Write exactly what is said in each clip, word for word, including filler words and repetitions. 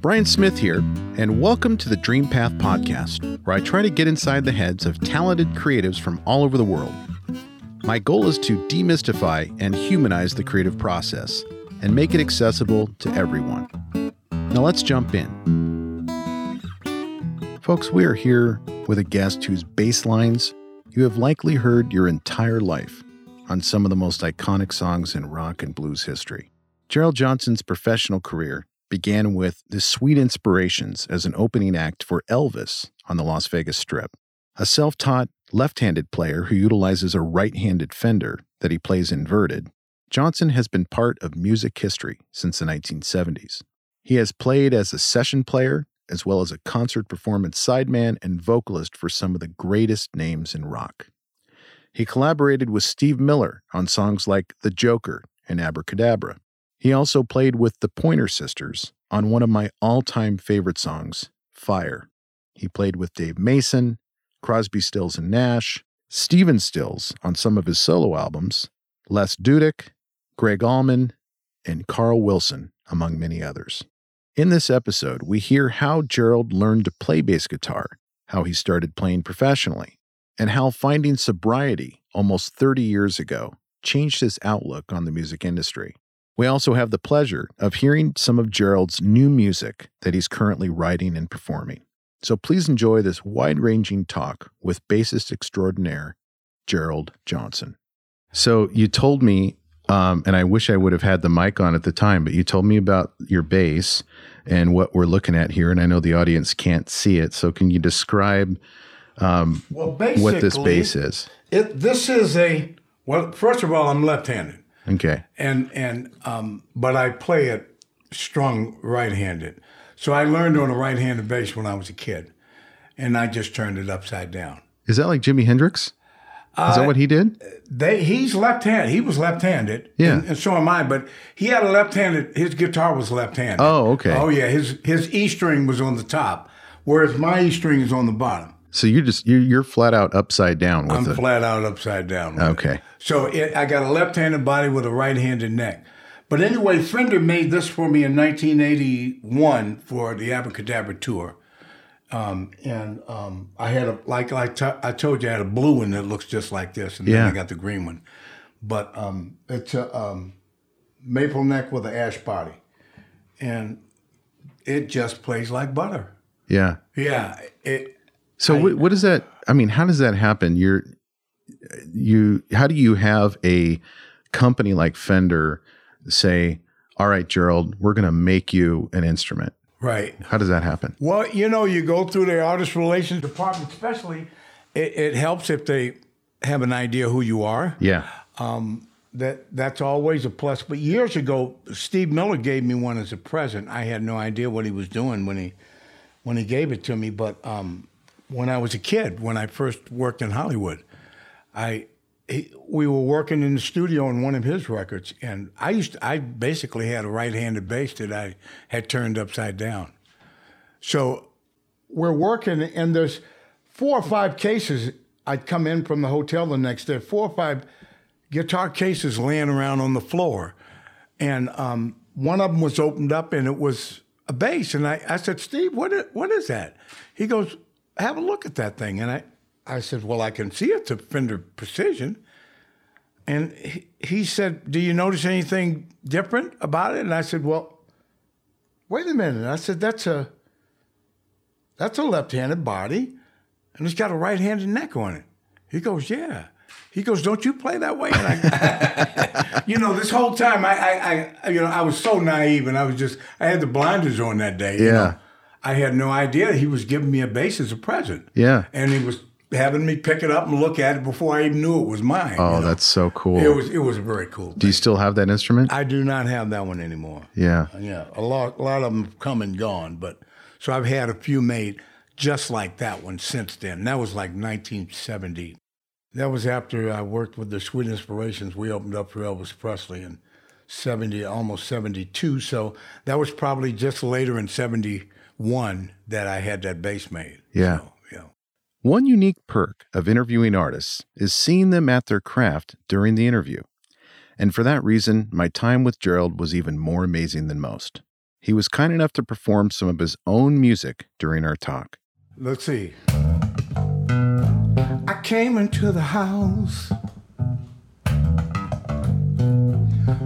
Brian Smith here, and welcome to the Dream Path Podcast, where I try to get inside the heads of talented creatives from all over the world. My goal is to demystify and humanize the creative process and make it accessible to everyone. Now let's jump in. Folks, we are here with a guest whose bass lines you have likely heard your entire life on some of the most iconic songs in rock and blues history. Gerald Johnson's professional career began with The Sweet Inspirations as an opening act for Elvis on the Las Vegas Strip, a self-taught left-handed player who utilizes a right-handed Fender that he plays inverted. Johnson has been part of music history since the nineteen seventies. He has played as a session player, as well as a concert performance sideman and vocalist for some of the greatest names in rock. He collaborated with Steve Miller on songs like The Joker and Abracadabra. He also played with the Pointer Sisters on one of my all-time favorite songs, Fire. He played with Dave Mason, Crosby, Stills, and Nash, Stephen Stills on some of his solo albums, Les Dudek, Greg Allman, and Carl Wilson, among many others. In this episode, we hear how Gerald learned to play bass guitar, how he started playing professionally, and how finding sobriety almost thirty years ago changed his outlook on the music industry. We also have the pleasure of hearing some of Gerald's new music that he's currently writing and performing. So please enjoy this wide-ranging talk with bassist extraordinaire Gerald Johnson. So you told me, um, and I wish I would have had the mic on at the time, but you told me about your bass and what we're looking at here, and I know the audience can't see it, so can you describe um, well, basically, what this bass is? It, this is a, well, first of all, I'm left-handed. Okay. And and um, but I play it strung right-handed. So I learned on a right-handed bass when I was a kid, and I just turned it upside down. Is that like Jimi Hendrix? Is uh, that what he did? They he's left-handed. He was left-handed. Yeah. And, and so am I. But he had a left-handed. His guitar was left-handed. Oh, okay. Oh yeah. His his E string was on the top, whereas my E string is on the bottom. So you're just you're, you're flat out upside down with it. I'm the, flat out upside down with okay. It. So it, I got a left-handed body with a right-handed neck. But anyway, Fender made this for me in nineteen eighty-one for the Abracadabra tour, um, and um, I had a like like t- I told you I had a blue one that looks just like this, and yeah. then I got the green one. But um, it's a um, maple neck with an ash body, and it just plays like butter. Yeah. Yeah. It. So what, what does that, I mean, how does that happen? You're, you, how do you have a company like Fender say, all right, Gerald, we're going to make you an instrument? Right. How does that happen? Well, you know, you go through their artist relations department, especially, it, it helps if they have an idea who you are. Yeah. Um, that that's always a plus. But years ago, Steve Miller gave me one as a present. I had no idea what he was doing when he, when he gave it to me, but, um, when I was a kid, when I first worked in Hollywood, I he, we were working in the studio on one of his records, and I used to, I basically had a right-handed bass that I had turned upside down. So we're working, and there's four or five cases. I'd come in from the hotel the next day, four or five guitar cases laying around on the floor, and um, one of them was opened up, and it was a bass. And I, I said, Steve, what is, what is that? He goes, have a look at that thing. And I, I said, well, I can see it's a Fender Precision. And he, he said, do you notice anything different about it? And I said, well, wait a minute. And I said, that's a that's a left-handed body, and it's got a right-handed neck on it. He goes, yeah. He goes, don't you play that way? And I, you know, this whole time, I, I, I, you know, I was so naive, and I was just, I had the blinders on that day. Yeah. You know? I had no idea he was giving me a bass as a present. Yeah. And he was having me pick it up and look at it before I even knew it was mine. Oh, you know? That's so cool. It was it was a very cool thing. Do you still have that instrument? I do not have that one anymore. Yeah. Yeah. A lot, a lot of them have come and gone. But so I've had a few made just like that one since then. That was like nineteen seventy. That was after I worked with the Sweet Inspirations. We opened up for Elvis Presley in seventy, almost seventy-two. So that was probably just later in seventy. One that I had that bass made. Yeah. So, yeah. One unique perk of interviewing artists is seeing them at their craft during the interview. And for that reason, my time with Gerald was even more amazing than most. He was kind enough to perform some of his own music during our talk. Let's see. I came into the house,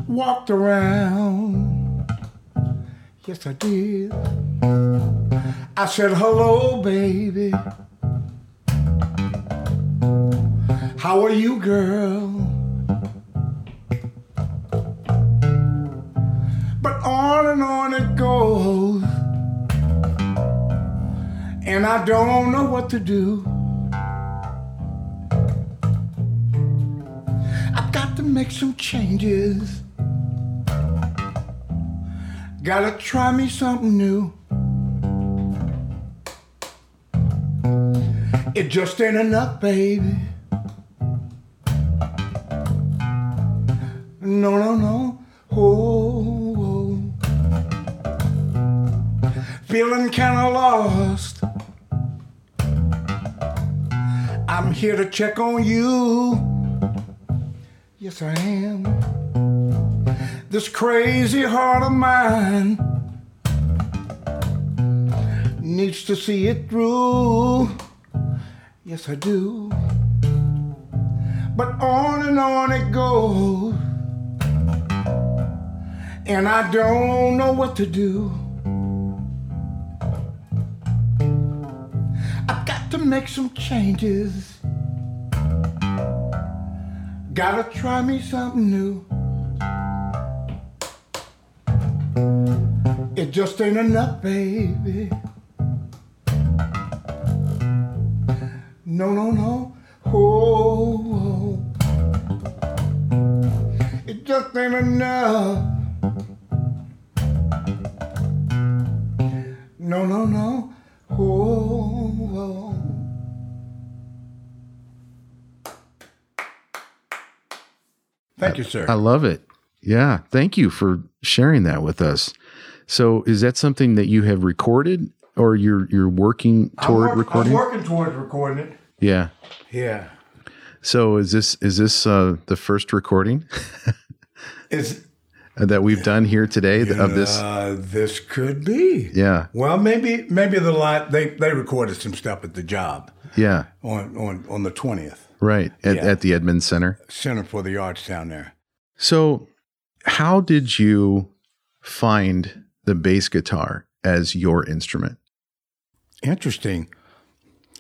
walked around, yes I did. I said, hello, baby. How are you, girl? But on and on it goes, and I don't know what to do. I've got to make some changes, gotta try me something new. It just ain't enough, baby. No, no, no. Oh, oh. Feeling kinda lost. I'm here to check on you. Yes, I am. This crazy heart of mine needs to see it through. Yes, I do. But on and on it goes, and I don't know what to do. I've got to make some changes, gotta try me something new. It just ain't enough, baby. No, no, no. Oh, oh. It just ain't enough. No, no, no. Oh, oh. Thank you, sir. I love it. Yeah. Thank you for sharing that with us. So is that something that you have recorded, or you're you're working toward I'm work, recording? I'm working toward recording it. Yeah. Yeah. So is this is this uh, the first recording is that we've done here today of know, this? Uh, this could be. Yeah. Well, maybe maybe the lot they, they recorded some stuff at the job. Yeah. On on, on the twentieth. Right. At, yeah. at the Edmonds Center. Center for the Arts down there. So how did you find the bass guitar as your instrument? Interesting.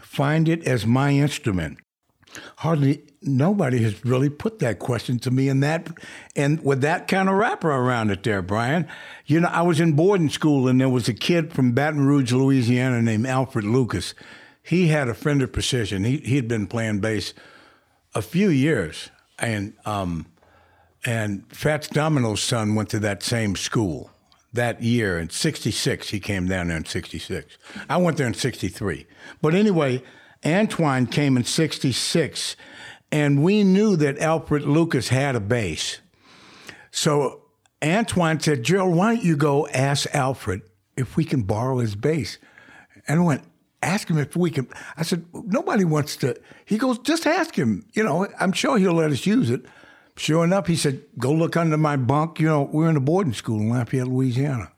Find it as my instrument. Hardly nobody has really put that question to me in that, and with that kind of wrapper around it there, Brian. You know, I was in boarding school, and there was a kid from Baton Rouge, Louisiana, named Alfred Lucas. He had a Fender Precision. He he had been playing bass a few years, and um, and Fats Domino's son went to that same school that year in sixty-six. He came down there in sixty-six. I went there in sixty-three. But anyway, Antoine came in sixty-six, and we knew that Alfred Lucas had a bass. So Antoine said, Gerald, why don't you go ask Alfred if we can borrow his bass? And I went, ask him if we can. I said, nobody wants to. He goes, just ask him. You know, I'm sure he'll let us use it. Sure enough, he said, go look under my bunk. You know, we're in a boarding school in Lafayette, Louisiana.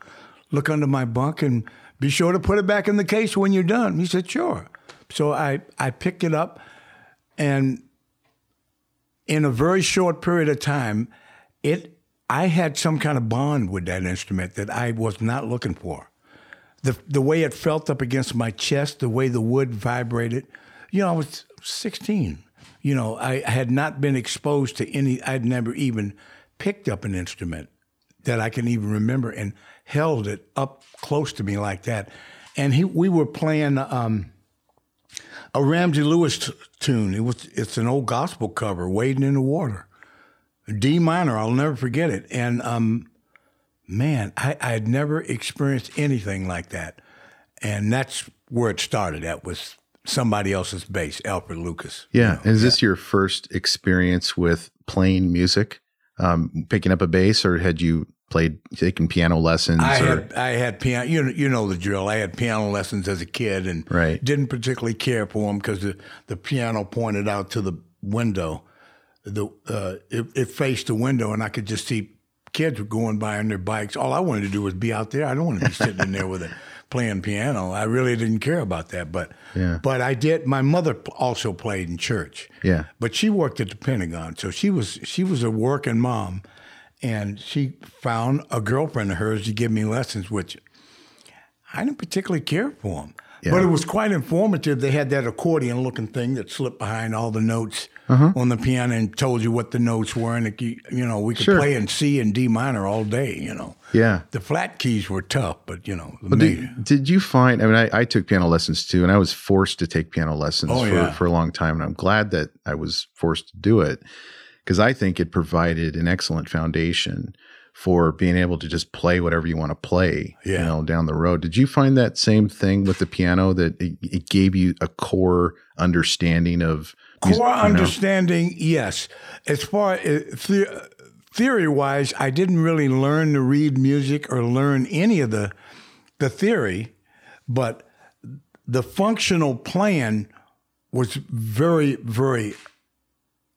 Look under my bunk and be sure to put it back in the case when you're done. He said, sure. So I, I picked it up, and in a very short period of time, it I had some kind of bond with that instrument that I was not looking for. The the way it felt up against my chest, the way the wood vibrated. You know, I was sixteen. You know, I had not been exposed to any, I'd never even picked up an instrument that I can even remember and held it up close to me like that. And he, we were playing um, a Ramsey Lewis t- tune. It was, it's an old gospel cover, Wading in the Water, D minor. I'll never forget it. And um, man, I, I had never experienced anything like that. And that's where it started. That was somebody else's bass, Alfred Lucas. Yeah. You know, is this yeah. your first experience with playing music, um, picking up a bass, or had you played taken piano lessons? I or? had I had piano. You know, you know the drill. I had piano lessons as a kid, and right. didn't particularly care for them because the, the piano pointed out to the window. The uh, it, it faced the window, and I could just see kids were going by on their bikes. All I wanted to do was be out there. I don't want to be sitting in there with it playing piano. I really didn't care about that. But yeah. but I did. My mother also played in church. Yeah. But she worked at the Pentagon, so she was she was a working mom, and she found a girlfriend of hers to give me lessons, which I didn't particularly care for them. Yeah. But it was quite informative. They had that accordion-looking thing that slipped behind all the notes uh-huh. on the piano and told you what the notes were. And, it, you know, we could sure. play in C and D minor all day, you know. Yeah. The flat keys were tough, but, you know. Well, did, did you find – I mean, I, I took piano lessons too, and I was forced to take piano lessons oh, for, yeah. for a long time. And I'm glad that I was forced to do it because I think it provided an excellent foundation for being able to just play whatever you want to play, yeah. you know, down the road. Did you find that same thing with the piano, that it, it gave you a core understanding of music? Core understanding, yes. As far as the, theory-wise, I didn't really learn to read music or learn any of the the theory, but the functional plan was very, very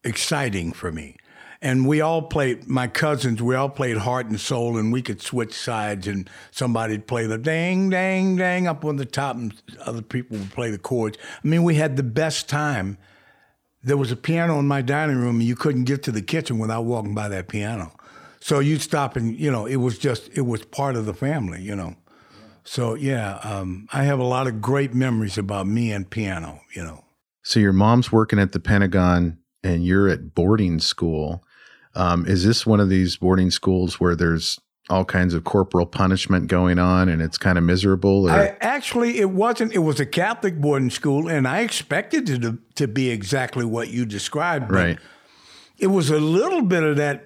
exciting for me. And we all played, my cousins, we all played heart and soul, and we could switch sides, and somebody'd play the dang, dang, dang up on the top, and other people would play the chords. I mean, we had the best time. There was a piano in my dining room, and you couldn't get to the kitchen without walking by that piano. So you'd stop and, you know, it was just, it was part of the family, you know. So, yeah, um, I have a lot of great memories about me and piano, you know. So your mom's working at the Pentagon, and you're at boarding school. Um, is this one of these boarding schools where there's all kinds of corporal punishment going on and it's kind of miserable? Or? I, actually, it wasn't. It was a Catholic boarding school, and I expected it to, to be exactly what you described. Right. It was a little bit of that,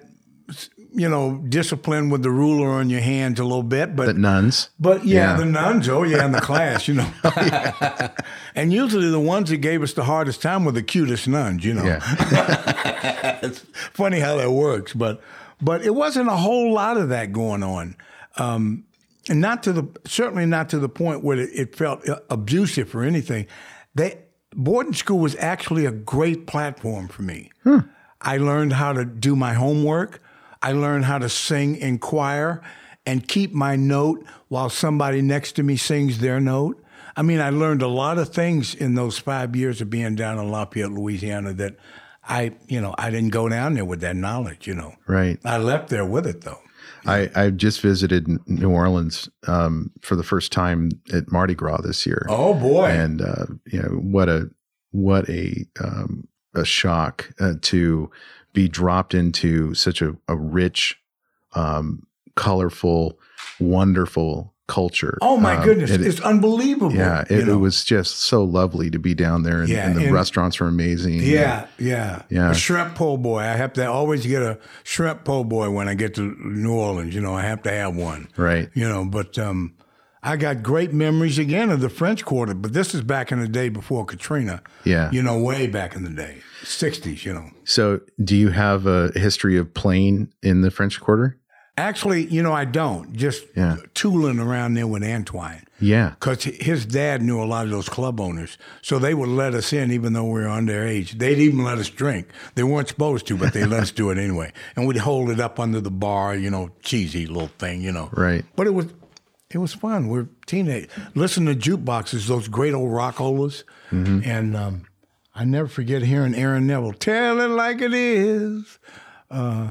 you know, discipline with the ruler on your hands a little bit. But the nuns. But, yeah, yeah. the nuns. Oh, yeah, in the class, you know. yeah. And usually the ones that gave us the hardest time were the cutest nuns, you know. Yeah. It's funny how that works. But but it wasn't a whole lot of that going on. Um, and not to the certainly not to the point where it, it felt abusive or anything. They, boarding school was actually a great platform for me. Hmm. I learned how to do my homework. I learned how to sing in choir and keep my note while somebody next to me sings their note. I mean, I learned a lot of things in those five years of being down in Lafayette, Louisiana, that I, you know, I didn't go down there with that knowledge, you know. Right. I left there with it, though. I, I just visited New Orleans um, for the first time at Mardi Gras this year. Oh, boy. And, uh, you know, what a, what a, um, a shock uh, to be dropped into such a, a rich, um, colorful, wonderful culture. Oh my um, goodness. It, it's unbelievable. Yeah. It, it was just so lovely to be down there, and, yeah, and the and, restaurants were amazing. Yeah. And, yeah. Yeah. A shrimp po' boy. I have to always get a shrimp po' boy when I get to New Orleans, you know, I have to have one. Right. You know, but, um, I got great memories again of the French Quarter, but this is back in the day before Katrina. Yeah. You know, way back in the day, sixties, you know. So do you have a history of playing in the French Quarter? Actually, you know, I don't. Just yeah. tooling around there with Antoine. Yeah. Because his dad knew a lot of those club owners, so they would let us in even though we were underage. They'd even let us drink. They weren't supposed to, but they let us do it anyway. And we'd hold it up under the bar, you know, cheesy little thing, you know. Right. But it was... It was fun. We're teenagers. Listen to jukeboxes, those great old rockolas. Mm-hmm. And um, I never forget hearing Aaron Neville, "Tell It Like It Is." Uh,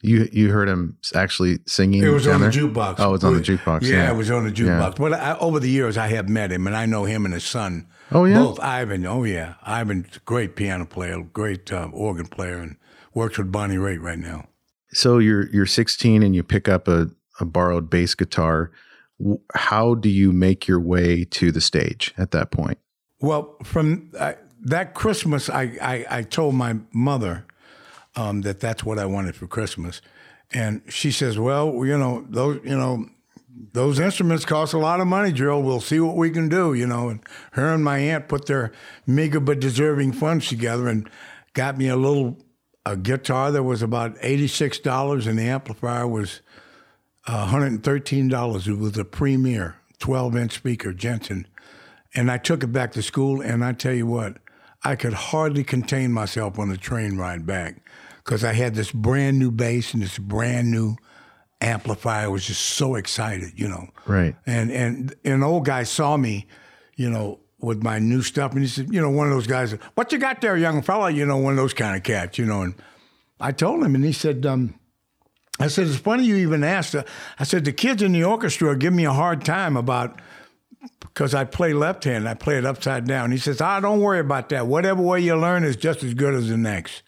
you you heard him actually singing? It was on the jukebox. Oh, it was on the jukebox. Yeah, yeah. it was on the jukebox. Yeah. But I, over the years, I have met him, and I know him and his son. Oh, yeah? Both Ivan. Oh, yeah. Ivan's a great piano player, great uh, organ player, and works with Bonnie Raitt right now. So you're you're sixteen, and you pick up a, a borrowed bass guitar. How do you make your way to the stage at that point? Well, from uh, that Christmas, I, I, I told my mother um, that that's what I wanted for Christmas. And she says, well, you know, those you know, those instruments cost a lot of money, Gerald. We'll see what we can do, you know. And her and my aunt put their meager but deserving funds together and got me a little a guitar that was about eighty-six dollars, and the amplifier was one hundred thirteen dollars. It was a Premier twelve-inch speaker, Jensen. And I took it back to school, and I tell you what, I could hardly contain myself on the train ride back because I had this brand-new bass and this brand-new amplifier. I was just so excited, you know. Right. And and, and an old guy saw me, you know, with my new stuff, and he said, you know, one of those guys, what you got there, young fella? You know, one of those kind of cats, you know. And I told him, and he said, um, I said, it's funny you even asked. I said, the kids in the orchestra give me a hard time about, because I play left-handed, I play it upside down. He says, ah, don't worry about that. Whatever way you learn is just as good as the next.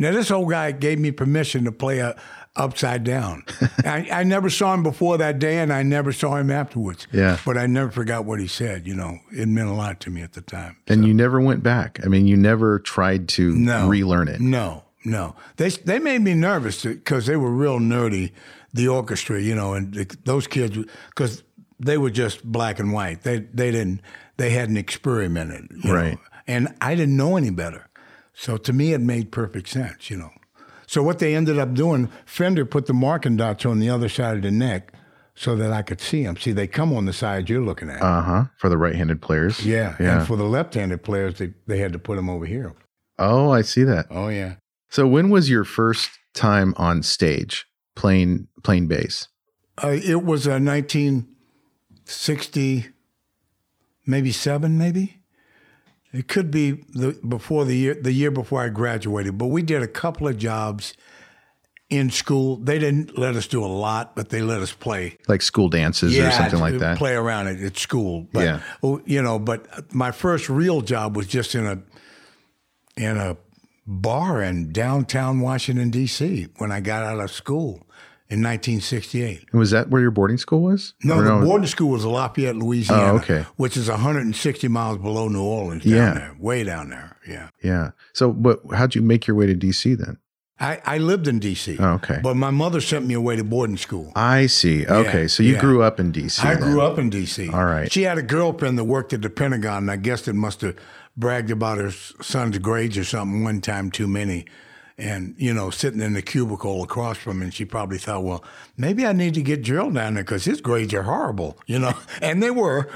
Now, this old guy gave me permission to play a, upside down. I, I never saw him before that day, and I never saw him afterwards. Yeah. But I never forgot what he said, you know. It meant a lot to me at the time. And so. You never went back. I mean, you never tried to no, relearn it. No, no. They they made me nervous because they were real nerdy, the orchestra, you know, and the, those kids, because they were just black and white. They they didn't, they hadn't experimented. You right. know? And I didn't know any better. So to me, it made perfect sense, you know. So what they ended up doing, Fender put the marking dots on the other side of the neck so that I could see them. See, they come on the side you're looking at. Uh-huh, for the right-handed players. Yeah, yeah. And for the left-handed players, they, they had to put them over here. Oh, I see that. Oh, yeah. So when was your first time on stage playing, playing bass? Uh, it was uh, nineteen sixty, maybe seven, maybe? It could be the before the year the year before I graduated, but we did a couple of jobs in school. They didn't let us do a lot, but they let us play. Like school dances yeah, or something like that? Play around it at school. But, yeah. You know, but my first real job was just in a in a bar in downtown Washington, D C when I got out of school in nineteen sixty-eight. And was that where your boarding school was? No, or the no? boarding school was in Lafayette, Louisiana, oh, okay. which is one hundred sixty miles below New Orleans, down yeah. there, way down there, yeah. Yeah. So but how'd you make your way to D C then? I, I lived in D C, oh, okay. but my mother sent me away to boarding school. I see. Okay, yeah, so you yeah. grew up in D C I then. grew up in D C All right. She had a girlfriend that worked at the Pentagon, and I guess it must have bragged about her son's grades or something one time too many. And, you know, sitting in the cubicle across from him, and she probably thought, well, maybe I need to get Gerald down there because his grades are horrible, you know. And they were.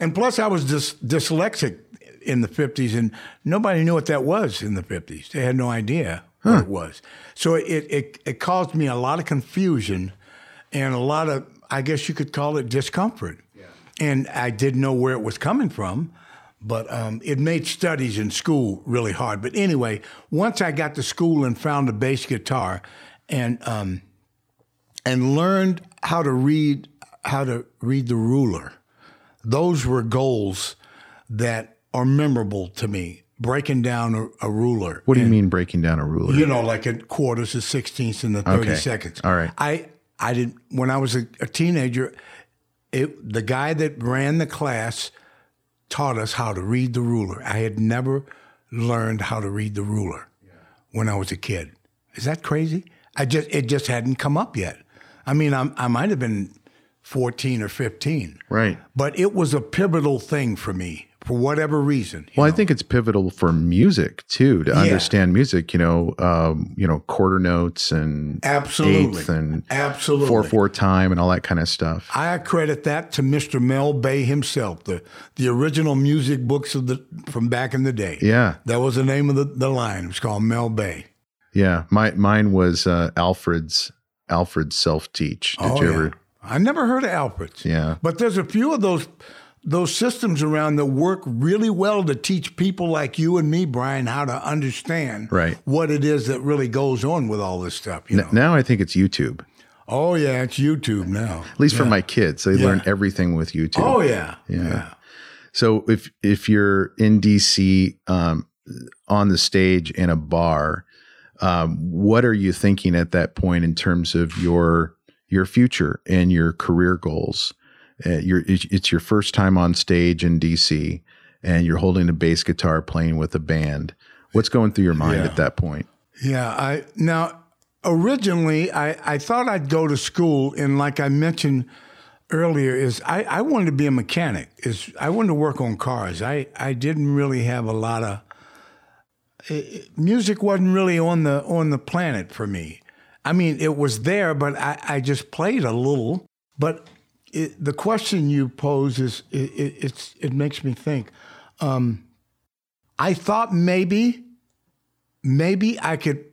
And plus, I was dys- dyslexic in the fifties, and nobody knew what that was in the fifties. They had no idea huh. what it was. So it, it, it caused me a lot of confusion and a lot of, I guess you could call it discomfort. Yeah. And I didn't know where it was coming from. But um, it made studies in school really hard. But anyway, once I got to school and found a bass guitar and um, and learned how to read how to read the ruler, those were goals that are memorable to me, breaking down a, a ruler. What do you and, mean breaking down a ruler? You know, like in quarters, the sixteenths, and the thirty okay. seconds. All right. I, I didn't, when I was a, a teenager, it, the guy that ran the class taught us how to read the ruler. I had never learned how to read the ruler yeah. when I was a kid. Is that crazy? I just it just hadn't come up yet. I mean, I'm, I might have been fourteen or fifteen. Right. But it was a pivotal thing for me for whatever reason. Well, know? I think it's pivotal for music too, to yeah. understand music. You know, um, you know, quarter notes and absolutely eighth and absolutely four four time and all that kind of stuff. I credit that to Mister Mel Bay himself, the the original music books of the from back in the day. Yeah, that was the name of the, the line. It was called Mel Bay. Yeah, my mine was uh, Alfred's Alfred's Self-Teach. Did oh, you yeah. ever? I never heard of Alfred's. Yeah, but there's a few of those. Those systems around that work really well to teach people like you and me, Brian, how to understand right. what it is that really goes on with all this stuff. You know? Now I think it's YouTube. Oh, yeah, it's YouTube now. At least yeah. for my kids. They yeah. learn everything with YouTube. Oh, yeah. Yeah. yeah. So if if you're in D C um, on the stage in a bar, um, what are you thinking at that point in terms of your your future and your career goals? Uh, you're, it's your first time on stage in D C and you're holding a bass guitar playing with a band. What's going through your mind yeah. at that point? Yeah. I Now, originally, I, I thought I'd go to school, and like I mentioned earlier, is I, I wanted to be a mechanic. Is I wanted to work on cars. I, I didn't really have a lot of... It, music wasn't really on the, on the planet for me. I mean, it was there, but I, I just played a little, but... It, the question you pose is it, it, it's it makes me think. Um, I thought maybe, maybe I could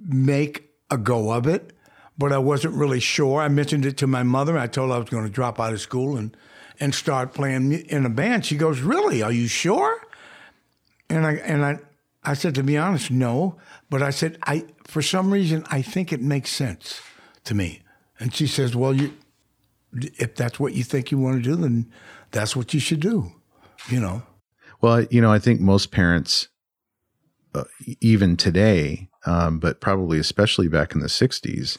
make a go of it, but I wasn't really sure. I mentioned it to my mother. I told her I was going to drop out of school and, and start playing in a band. She goes, really? Are you sure? And I and I, I said, to be honest, no. But I said, I for some reason, I think it makes sense to me. And she says, well, you, if that's what you think you want to do, then that's what you should do, you know. Well, you know, I think most parents, uh, even today, um, but probably especially back in the sixties,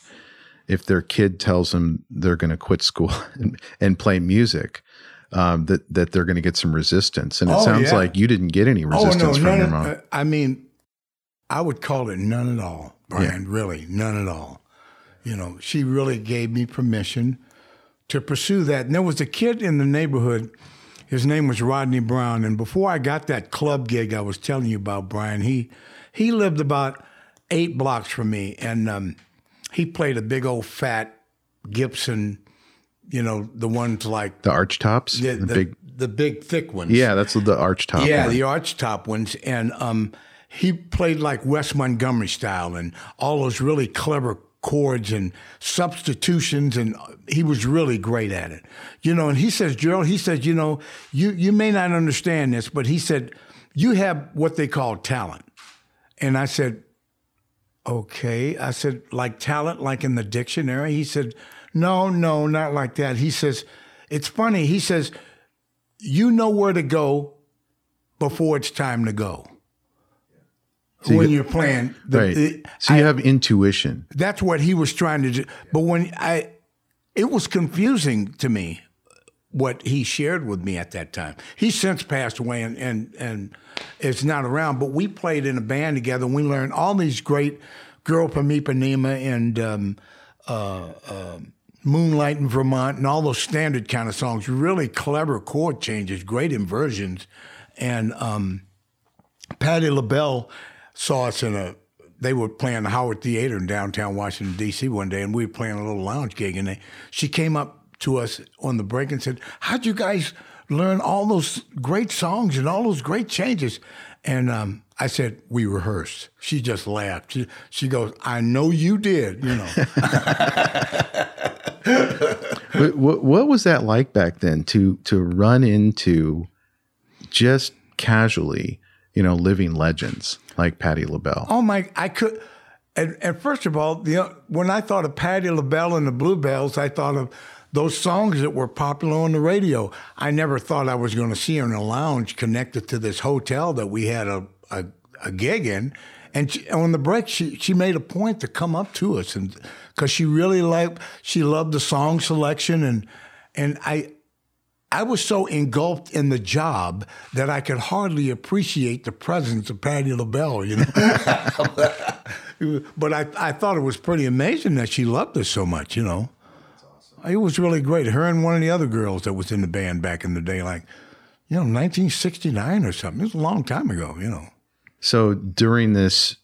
if their kid tells them they're going to quit school and, and play music, um, that, that they're going to get some resistance. And it oh, sounds yeah. like you didn't get any resistance oh, no, from your mom. At, I mean, I would call it none at all, Brian, yeah. really, none at all. You know, she really gave me permission to pursue that. And there was a kid in the neighborhood, his name was Rodney Brown. And before I got that club gig I was telling you about, Brian, he he lived about eight blocks from me. And um, he played a big old fat Gibson, you know, the ones like... The arch tops? The, the, the, big... the big thick ones. Yeah, that's the arch top. Yeah, one. the arch top ones. And um, he played like Wes Montgomery style and all those really clever chords and substitutions, and he was really great at it. You know, and he says, Gerald, he says, you know, you, you may not understand this, but he said, you have what they call talent. And I said, okay. I said, like talent, like in the dictionary? He said, no, no, not like that. He says, it's funny. He says, you know where to go before it's time to go. So when you, you're playing. The, right. the, so you I, have intuition. That's what he was trying to do. But when I, it was confusing to me what he shared with me at that time. He's since passed away and, and, and it's not around, but we played in a band together and we learned all these great Girl from Ipanema and um, uh, uh, Moonlight in Vermont and all those standard kind of songs, really clever chord changes, great inversions. And um, Patti LaBelle saw us in a, they were playing the Howard Theater in downtown Washington, D C one day, and we were playing a little lounge gig, and they, she came up to us on the break and said, how'd you guys learn all those great songs and all those great changes? And um, I said, we rehearsed. She just laughed. She, she goes, I know you did, you know. what, what was that like back then to to run into just casually, you know, living legends like Patti LaBelle? Oh, my, I could, and, and first of all, the, when I thought of Patti LaBelle and the Bluebells, I thought of those songs that were popular on the radio. I never thought I was going to see her in a lounge connected to this hotel that we had a, a, a gig in. And she, on the break, she, she made a point to come up to us and because she really liked, she loved the song selection. And, and I, I was so engulfed in the job that I could hardly appreciate the presence of Patti LaBelle, you know. But I, I thought it was pretty amazing that she loved us so much, you know. Awesome. It was really great. Her and one of the other girls that was in the band back in the day, like, you know, nineteen sixty-nine or something. It was a long time ago, you know. So during this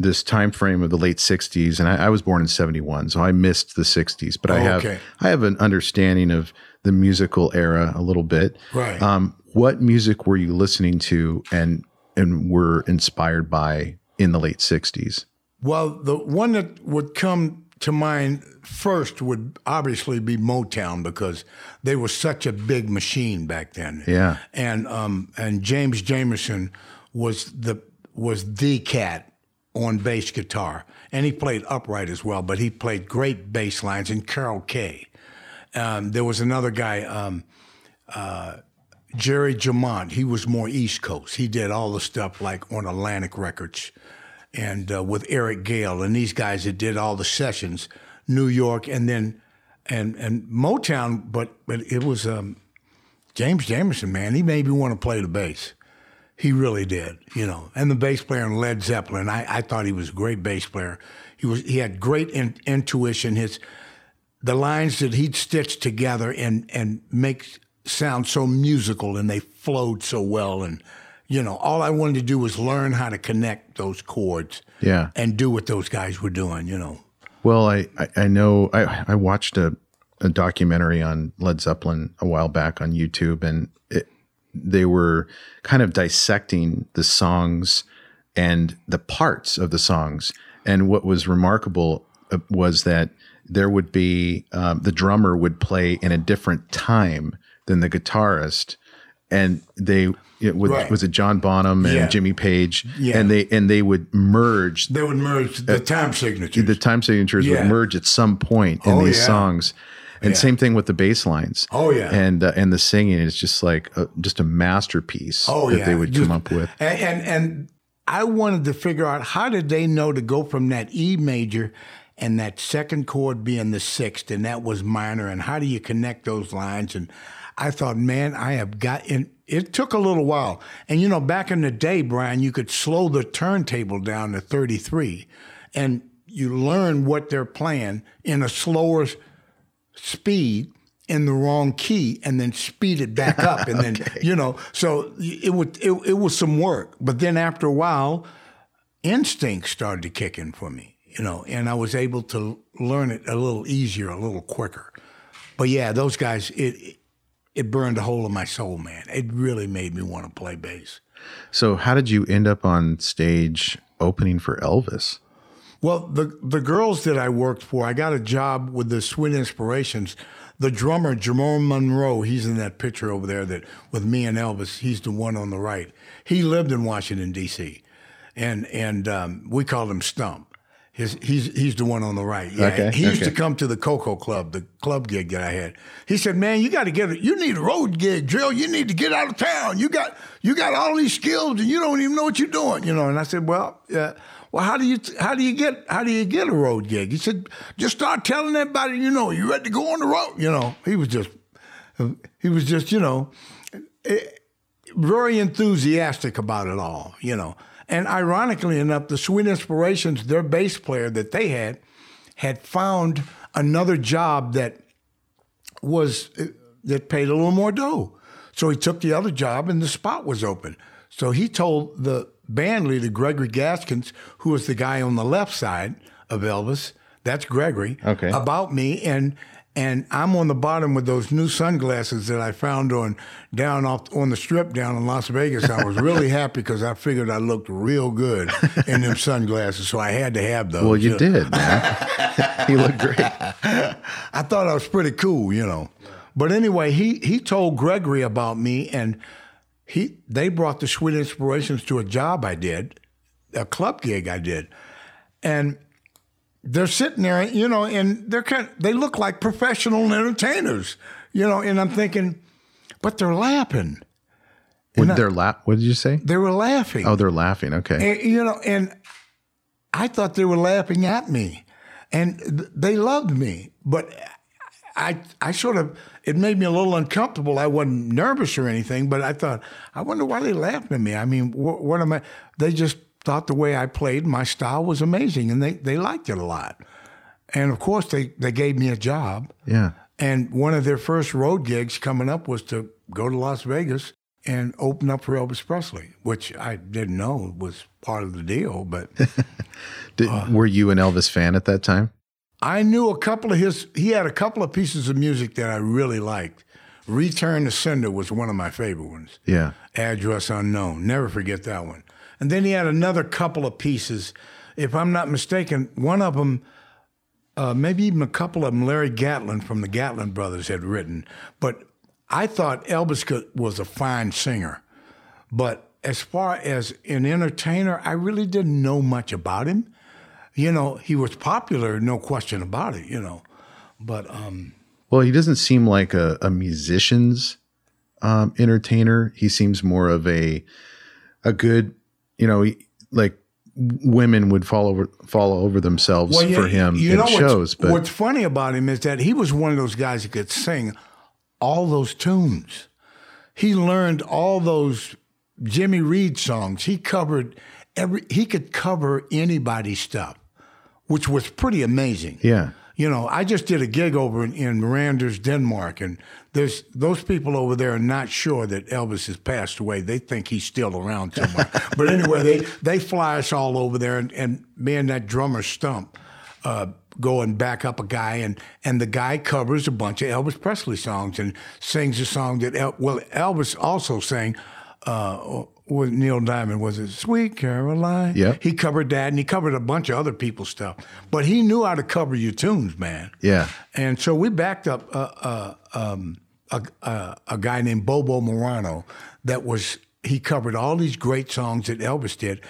this time frame of the late sixties, and I, I was born in seventy-one, so I missed the sixties, but oh, I have okay. I have an understanding of the musical era a little bit. Right. Um, what music were you listening to and and were inspired by in the late sixties? Well, the one that would come to mind first would obviously be Motown because they were such a big machine back then. Yeah. And um and James Jamerson was the was the cat on bass guitar. And he played upright as well, but he played great bass lines, and Carol Kaye. Um, there was another guy, um, uh, Jerry Jamont. He was more East Coast. He did all the stuff like on Atlantic Records and uh, with Eric Gale and these guys that did all the sessions, New York and then and and Motown. But but it was um, James Jamerson, man. He made me want to play the bass. He really did, you know. And the bass player in Led Zeppelin, I, I thought he was a great bass player. He was he had great in, intuition. His The lines that he'd stitch together and, and make sound so musical and they flowed so well. And, you know, all I wanted to do was learn how to connect those chords yeah. and do what those guys were doing, you know. Well, I, I, I know I, I watched a, a documentary on Led Zeppelin a while back on YouTube, and it, they were kind of dissecting the songs and the parts of the songs. And what was remarkable was that there would be um, the drummer would play in a different time than the guitarist, and they it would, right. was it John Bonham and yeah. Jimmy Page, yeah. and they and they would merge. They would merge the time signatures. The time signatures yeah. would merge at some point in oh, these yeah. songs. And yeah. same thing with the bass lines. Oh yeah, and uh, and the singing is just like a, just a masterpiece oh, that yeah. they would just, come up with. And, and and I wanted to figure out how did they know to go from that E major and that second chord being the sixth, and that was minor, and how do you connect those lines? And I thought, man, I have got. And it took a little while. And you know, back in the day, Brian, you could slow the turntable down to thirty-three, and you learn what they're playing in a slower speed in the wrong key and then speed it back up and okay. then you know so it would it, it was some work, but then after a while instinct started to kick in for me, you know, and I was able to learn it a little easier, a little quicker. But yeah, those guys, it it burned a hole in my soul, man. It really made me want to play bass. So how did you end up on stage opening for Elvis? Well, the the girls that I worked for, I got a job with the Sweet Inspirations. The drummer, Jerome Monroe, he's in that picture over there that with me and Elvis, he's the one on the right. He lived in Washington, D C, and and um, we called him Stump. His, he's he's the one on the right. Yeah, okay, he used okay. to come to the Cocoa Club, the club gig that I had. He said, "Man, you got to get it. You need a road gig, Drill. You need to get out of town. You got you got all these skills, and you don't even know what you're doing, you know." And I said, "Well, yeah." Well, how do you how do you get how do you get a road gig? He said, "Just start telling everybody you know you ready to go on the road." You know, he was just he was just you know very enthusiastic about it all. You know, and ironically enough, the Sweet Inspirations, their bass player that they had, had found another job that was that paid a little more dough. So he took the other job, and the spot was open. So he told the band leader Gregory Gaskins, who was the guy on the left side of Elvis, that's Gregory, okay. about me, and and I'm on the bottom with those new sunglasses that I found on down off on the strip down in Las Vegas. I was really happy because I figured I looked real good in them sunglasses, so I had to have those. Well, you, you did, know. Man. You looked great. I thought I was pretty cool, you know. But anyway, he he told Gregory about me, and He, they brought the Sweet Inspirations to a job I did, a club gig I did, and they're sitting there, you know, and they're kind of, they look like professional entertainers, you know, and I'm thinking, but they're laughing. What, they're la- What did you say? They were laughing. Oh, they're laughing. Okay. And, you know, and I thought they were laughing at me, and th- they loved me, but. I, I sort of, it made me a little uncomfortable. I wasn't nervous or anything, but I thought, I wonder why they laughed at me. I mean, wh- what am I? They just thought the way I played, my style was amazing, and they, they liked it a lot. And, of course, they, they gave me a job. Yeah. And one of their first road gigs coming up was to go to Las Vegas and open up for Elvis Presley, which I didn't know was part of the deal. But Did, uh, were you an Elvis fan at that time? I knew a couple of his, he had a couple of pieces of music that I really liked. Return to Sender was one of my favorite ones. Yeah. Address Unknown, never forget that one. And then he had another couple of pieces. If I'm not mistaken, one of them, uh, maybe even a couple of them, Larry Gatlin from the Gatlin Brothers had written. But I thought Elvis could, was a fine singer. But as far as an entertainer, I really didn't know much about him. You know, he was popular, no question about it, you know, but. Um, well, he doesn't seem like a, a musician's um, entertainer. He seems more of a, a good, you know, like women would fall over, fall over themselves well, yeah, for him you in know shows. What's, but what's funny about him is that he was one of those guys that could sing all those tunes. He learned all those Jimmy Reed songs. He covered every, he could cover anybody's stuff, which was pretty amazing. Yeah. You know, I just did a gig over in, in Randers, Denmark, and there's those people over there are not sure that Elvis has passed away. They think he's still around somewhere. But anyway, they, they fly us all over there, and, and me and that drummer Stump uh, go and back up a guy, and, and the guy covers a bunch of Elvis Presley songs and sings a song that El- well Elvis also sang, uh, with Neil Diamond, was it Sweet Caroline? Yeah. He covered that, and he covered a bunch of other people's stuff. But he knew how to cover your tunes, man. Yeah. And so we backed up a, a, um, a, a, a guy named Bobo Morano that was, he covered all these great songs that Elvis did.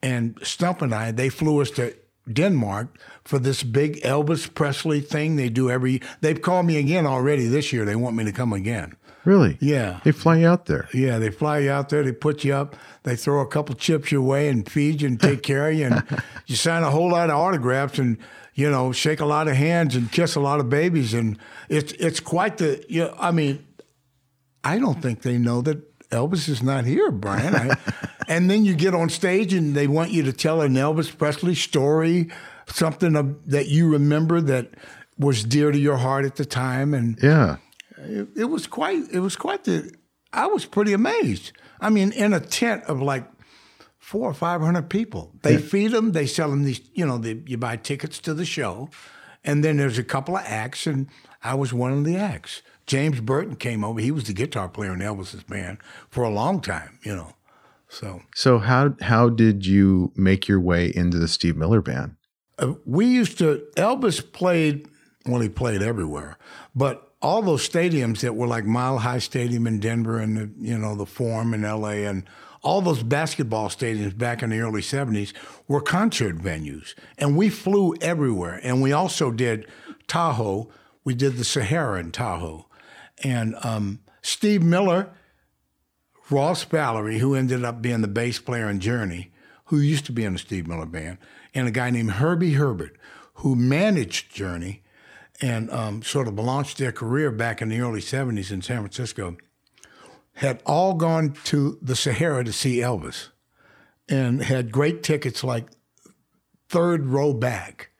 And Stump and I, they flew us to Denmark for this big Elvis Presley thing they do every, they've called me again already this year. They want me to come again. Really? Yeah. They fly you out there. Yeah, they fly you out there. They put you up. They throw a couple chips your way and feed you and take care of you. And you sign a whole lot of autographs and, you know, shake a lot of hands and kiss a lot of babies. And it's it's quite the, you know, I mean, I don't think they know that Elvis is not here, Brian. I, and then you get on stage and they want you to tell an Elvis Presley story, something of, that you remember that was dear to your heart at the time. And yeah, it, it was quite. It was quite the. I was pretty amazed. I mean, in a tent of like four or five hundred people, they yeah. feed them, they sell them these. You know, they, you buy tickets to the show, and then there's a couple of acts, and I was one of the acts. James Burton came over. He was the guitar player in Elvis's band for a long time, you know. So, so how how did you make your way into the Steve Miller Band? Uh, we used to Elvis played well. He played everywhere, but all those stadiums that were like Mile High Stadium in Denver and the, you know, the Forum in L A and all those basketball stadiums back in the early seventies were concert venues, and we flew everywhere. And we also did Tahoe. We did the Sahara in Tahoe. And um, Steve Miller, Ross Valerie, who ended up being the bass player in Journey, who used to be in the Steve Miller Band, and a guy named Herbie Herbert, who managed Journey and um, sort of launched their career back in the early seventies in San Francisco, had all gone to the Sahara to see Elvis and had great tickets like third row back.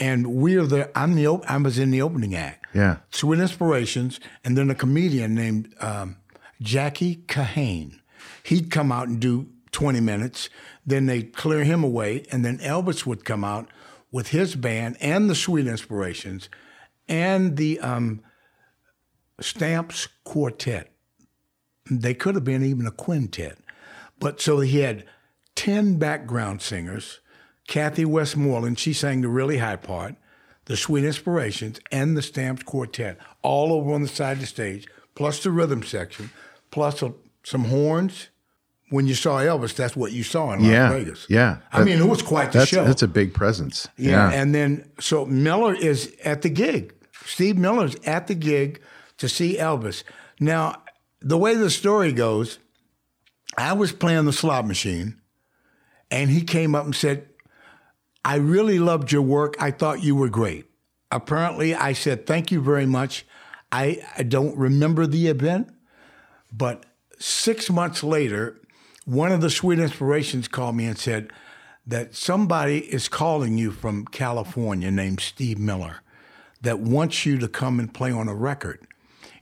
And we're the I'm the I was in the opening act. Yeah, Sweet Inspirations, and then a comedian named um, Jackie Cahane. He'd come out and do twenty minutes. Then they'd clear him away, and then Elvis would come out with his band and the Sweet Inspirations, and the um, Stamps Quartet. They could have been even a quintet, but so he had ten background singers. Kathy Westmoreland, she sang the really high part, the Sweet Inspirations, and the Stamps Quartet, all over on the side of the stage, plus the rhythm section, plus a, some horns. When you saw Elvis, that's what you saw in Las yeah, Vegas. Yeah, I mean, it was quite the that's, show. That's a big presence. Yeah, yeah, and then, so Miller is at the gig. Steve Miller's at the gig to see Elvis. Now, the way the story goes, I was playing the slot machine, and he came up and said, I really loved your work. I thought you were great. Apparently, I said, thank you very much. I, I don't remember the event, but six months later, one of the Sweet Inspirations called me and said that somebody is calling you from California named Steve Miller that wants you to come and play on a record.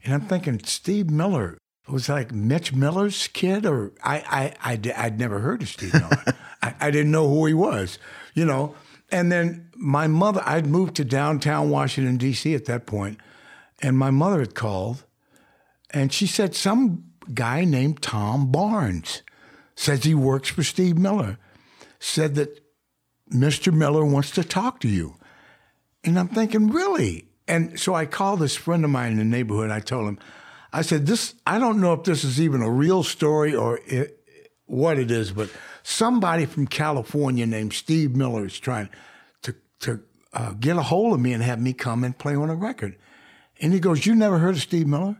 And I'm thinking, Steve Miller was like Mitch Miller's kid? Or I, I, I, I'd never heard of Steve Miller. I, I didn't know who he was. You know, and then my mother, I'd moved to downtown Washington, D C at that point, and my mother had called, and she said some guy named Tom Barnes says he works for Steve Miller, said that Mister Miller wants to talk to you. And I'm thinking, really? And so I called this friend of mine in the neighborhood. I told him, I said, this, I don't know if this is even a real story or it, what it is, but somebody from California named Steve Miller is trying to to uh, get a hold of me and have me come and play on a record. And he goes, you never heard of Steve Miller?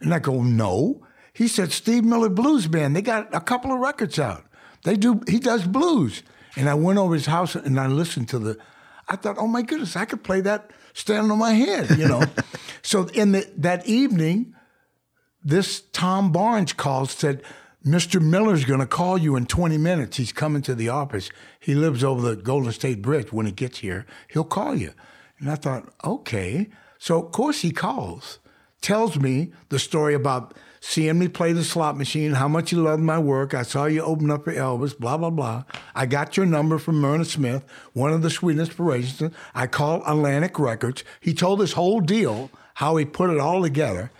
And I go, no. He said, Steve Miller Blues Band. They got a couple of records out. They do. He does blues. And I went over his house and I listened to the, I thought, oh my goodness, I could play that standing on my head, you know. So in the, that evening, this Tom Barnes called, said, Mister Miller's going to call you in twenty minutes. He's coming to the office. He lives over the Golden State Bridge. When he gets here, he'll call you. And I thought, okay. So, of course, he calls, tells me the story about seeing me play the slot machine, how much he loved my work. I saw you open up for Elvis, blah, blah, blah. I got your number from Myrna Smith, one of the Sweet Inspirations. I called Atlantic Records. He told his whole deal, how he put it all together.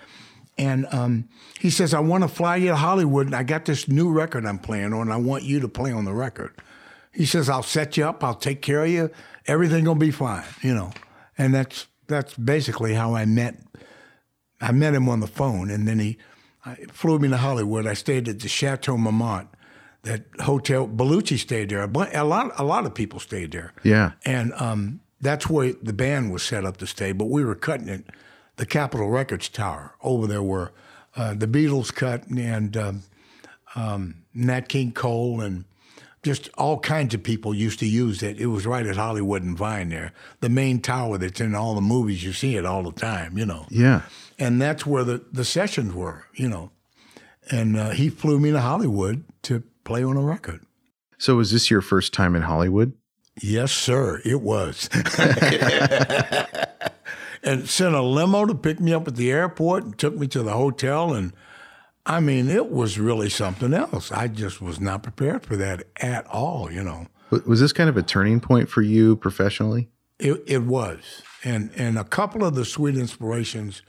And um, he says, I want to fly you to Hollywood, and I got this new record I'm playing on, and I want you to play on the record. He says, I'll set you up, I'll take care of you, everything will be fine, you know. And that's that's basically how I met I met him on the phone, and then he I, flew me to Hollywood. I stayed at the Chateau Marmont, that hotel. Bellucci stayed there. A lot a lot of people stayed there. Yeah. And um, that's where the band was set up to stay, but we were cutting it. The Capitol Records Tower over there were uh, the Beatles cut and um, um, Nat King Cole and just all kinds of people used to use it. It was right at Hollywood and Vine there, the main tower that's in all the movies. You see it all the time, you know. Yeah. And that's where the, the sessions were, you know. And uh, he flew me to Hollywood to play on a record. So was this your first time in Hollywood? Yes, sir, it was. And sent a limo to pick me up at the airport and took me to the hotel. And, I mean, it was really something else. I just was not prepared for that at all, you know. Was this kind of a turning point for you professionally? It, it was. And and a couple of the Sweet Inspirations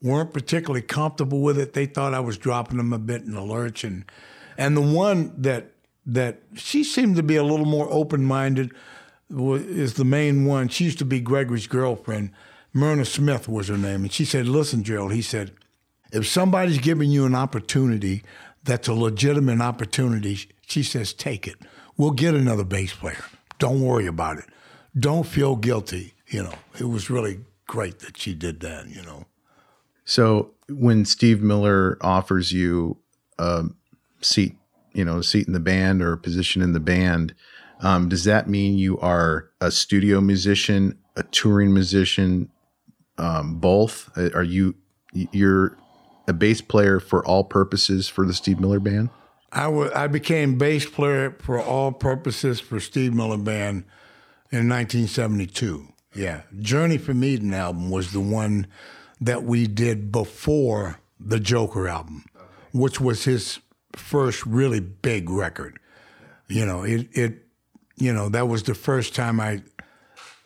weren't particularly comfortable with it. They thought I was dropping them a bit in the lurch. And and the one that that she seemed to be a little more open-minded is the main one. She used to be Gregory's girlfriend. Myrna Smith was her name, and she said, listen, Gerald, he said, if somebody's giving you an opportunity that's a legitimate opportunity, she says, take it. We'll get another bass player. Don't worry about it. Don't feel guilty. You know, it was really great that she did that, you know. So when Steve Miller offers you a seat, you know, a seat in the band or a position in the band, um, does that mean you are a studio musician, a touring musician, Um, both? Are you, you're a bass player for all purposes for the Steve Miller Band? I, w- I became bass player for all purposes for Steve Miller Band in nineteen seventy-two. Yeah. Journey from Eden album was the one that we did before the Joker album, which was his first really big record. You know, it, it you know, that was the first time I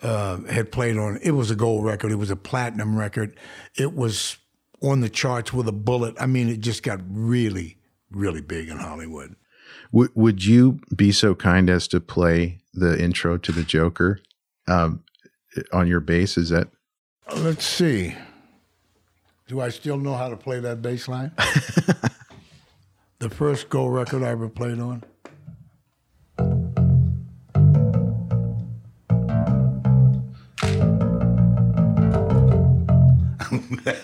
Uh, had played on. It was a gold record. It was a platinum record. It was on the charts with a bullet. I mean, it just got really, really big in Hollywood. Would Would you be so kind as to play the intro to The Joker um, on your bass? Is that? Let's see. Do I still know how to play that bass line? The first gold record I ever played on.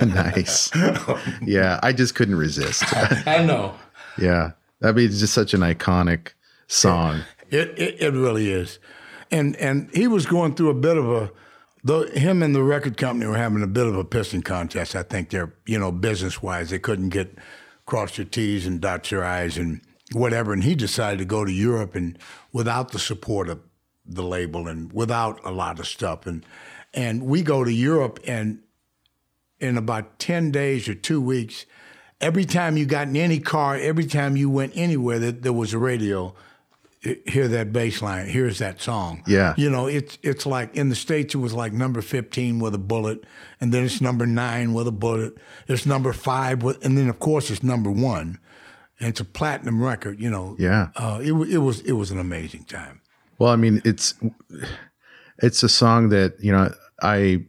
Nice. Yeah, I just couldn't resist. I know. Yeah, I mean, it's just such an iconic song. It, it it really is, and and he was going through a bit of a, though him and the record company were having a bit of a pissing contest. I think they're you know business wise they couldn't get cross your T's and dot your I's and whatever, and he decided to go to Europe and without the support of the label and without a lot of stuff and and we go to Europe and. In about ten days or two weeks, every time you got in any car, every time you went anywhere that there was a radio, it, hear that bass line, here's that song. Yeah. You know, it's it's like in the States, it was like number fifteen with a bullet, and then it's number nine with a bullet. It's number five, with, and then, of course, it's number one. And it's a platinum record, you know. Yeah. Uh, it, it was it was an amazing time. Well, I mean, it's it's a song that, you know, I...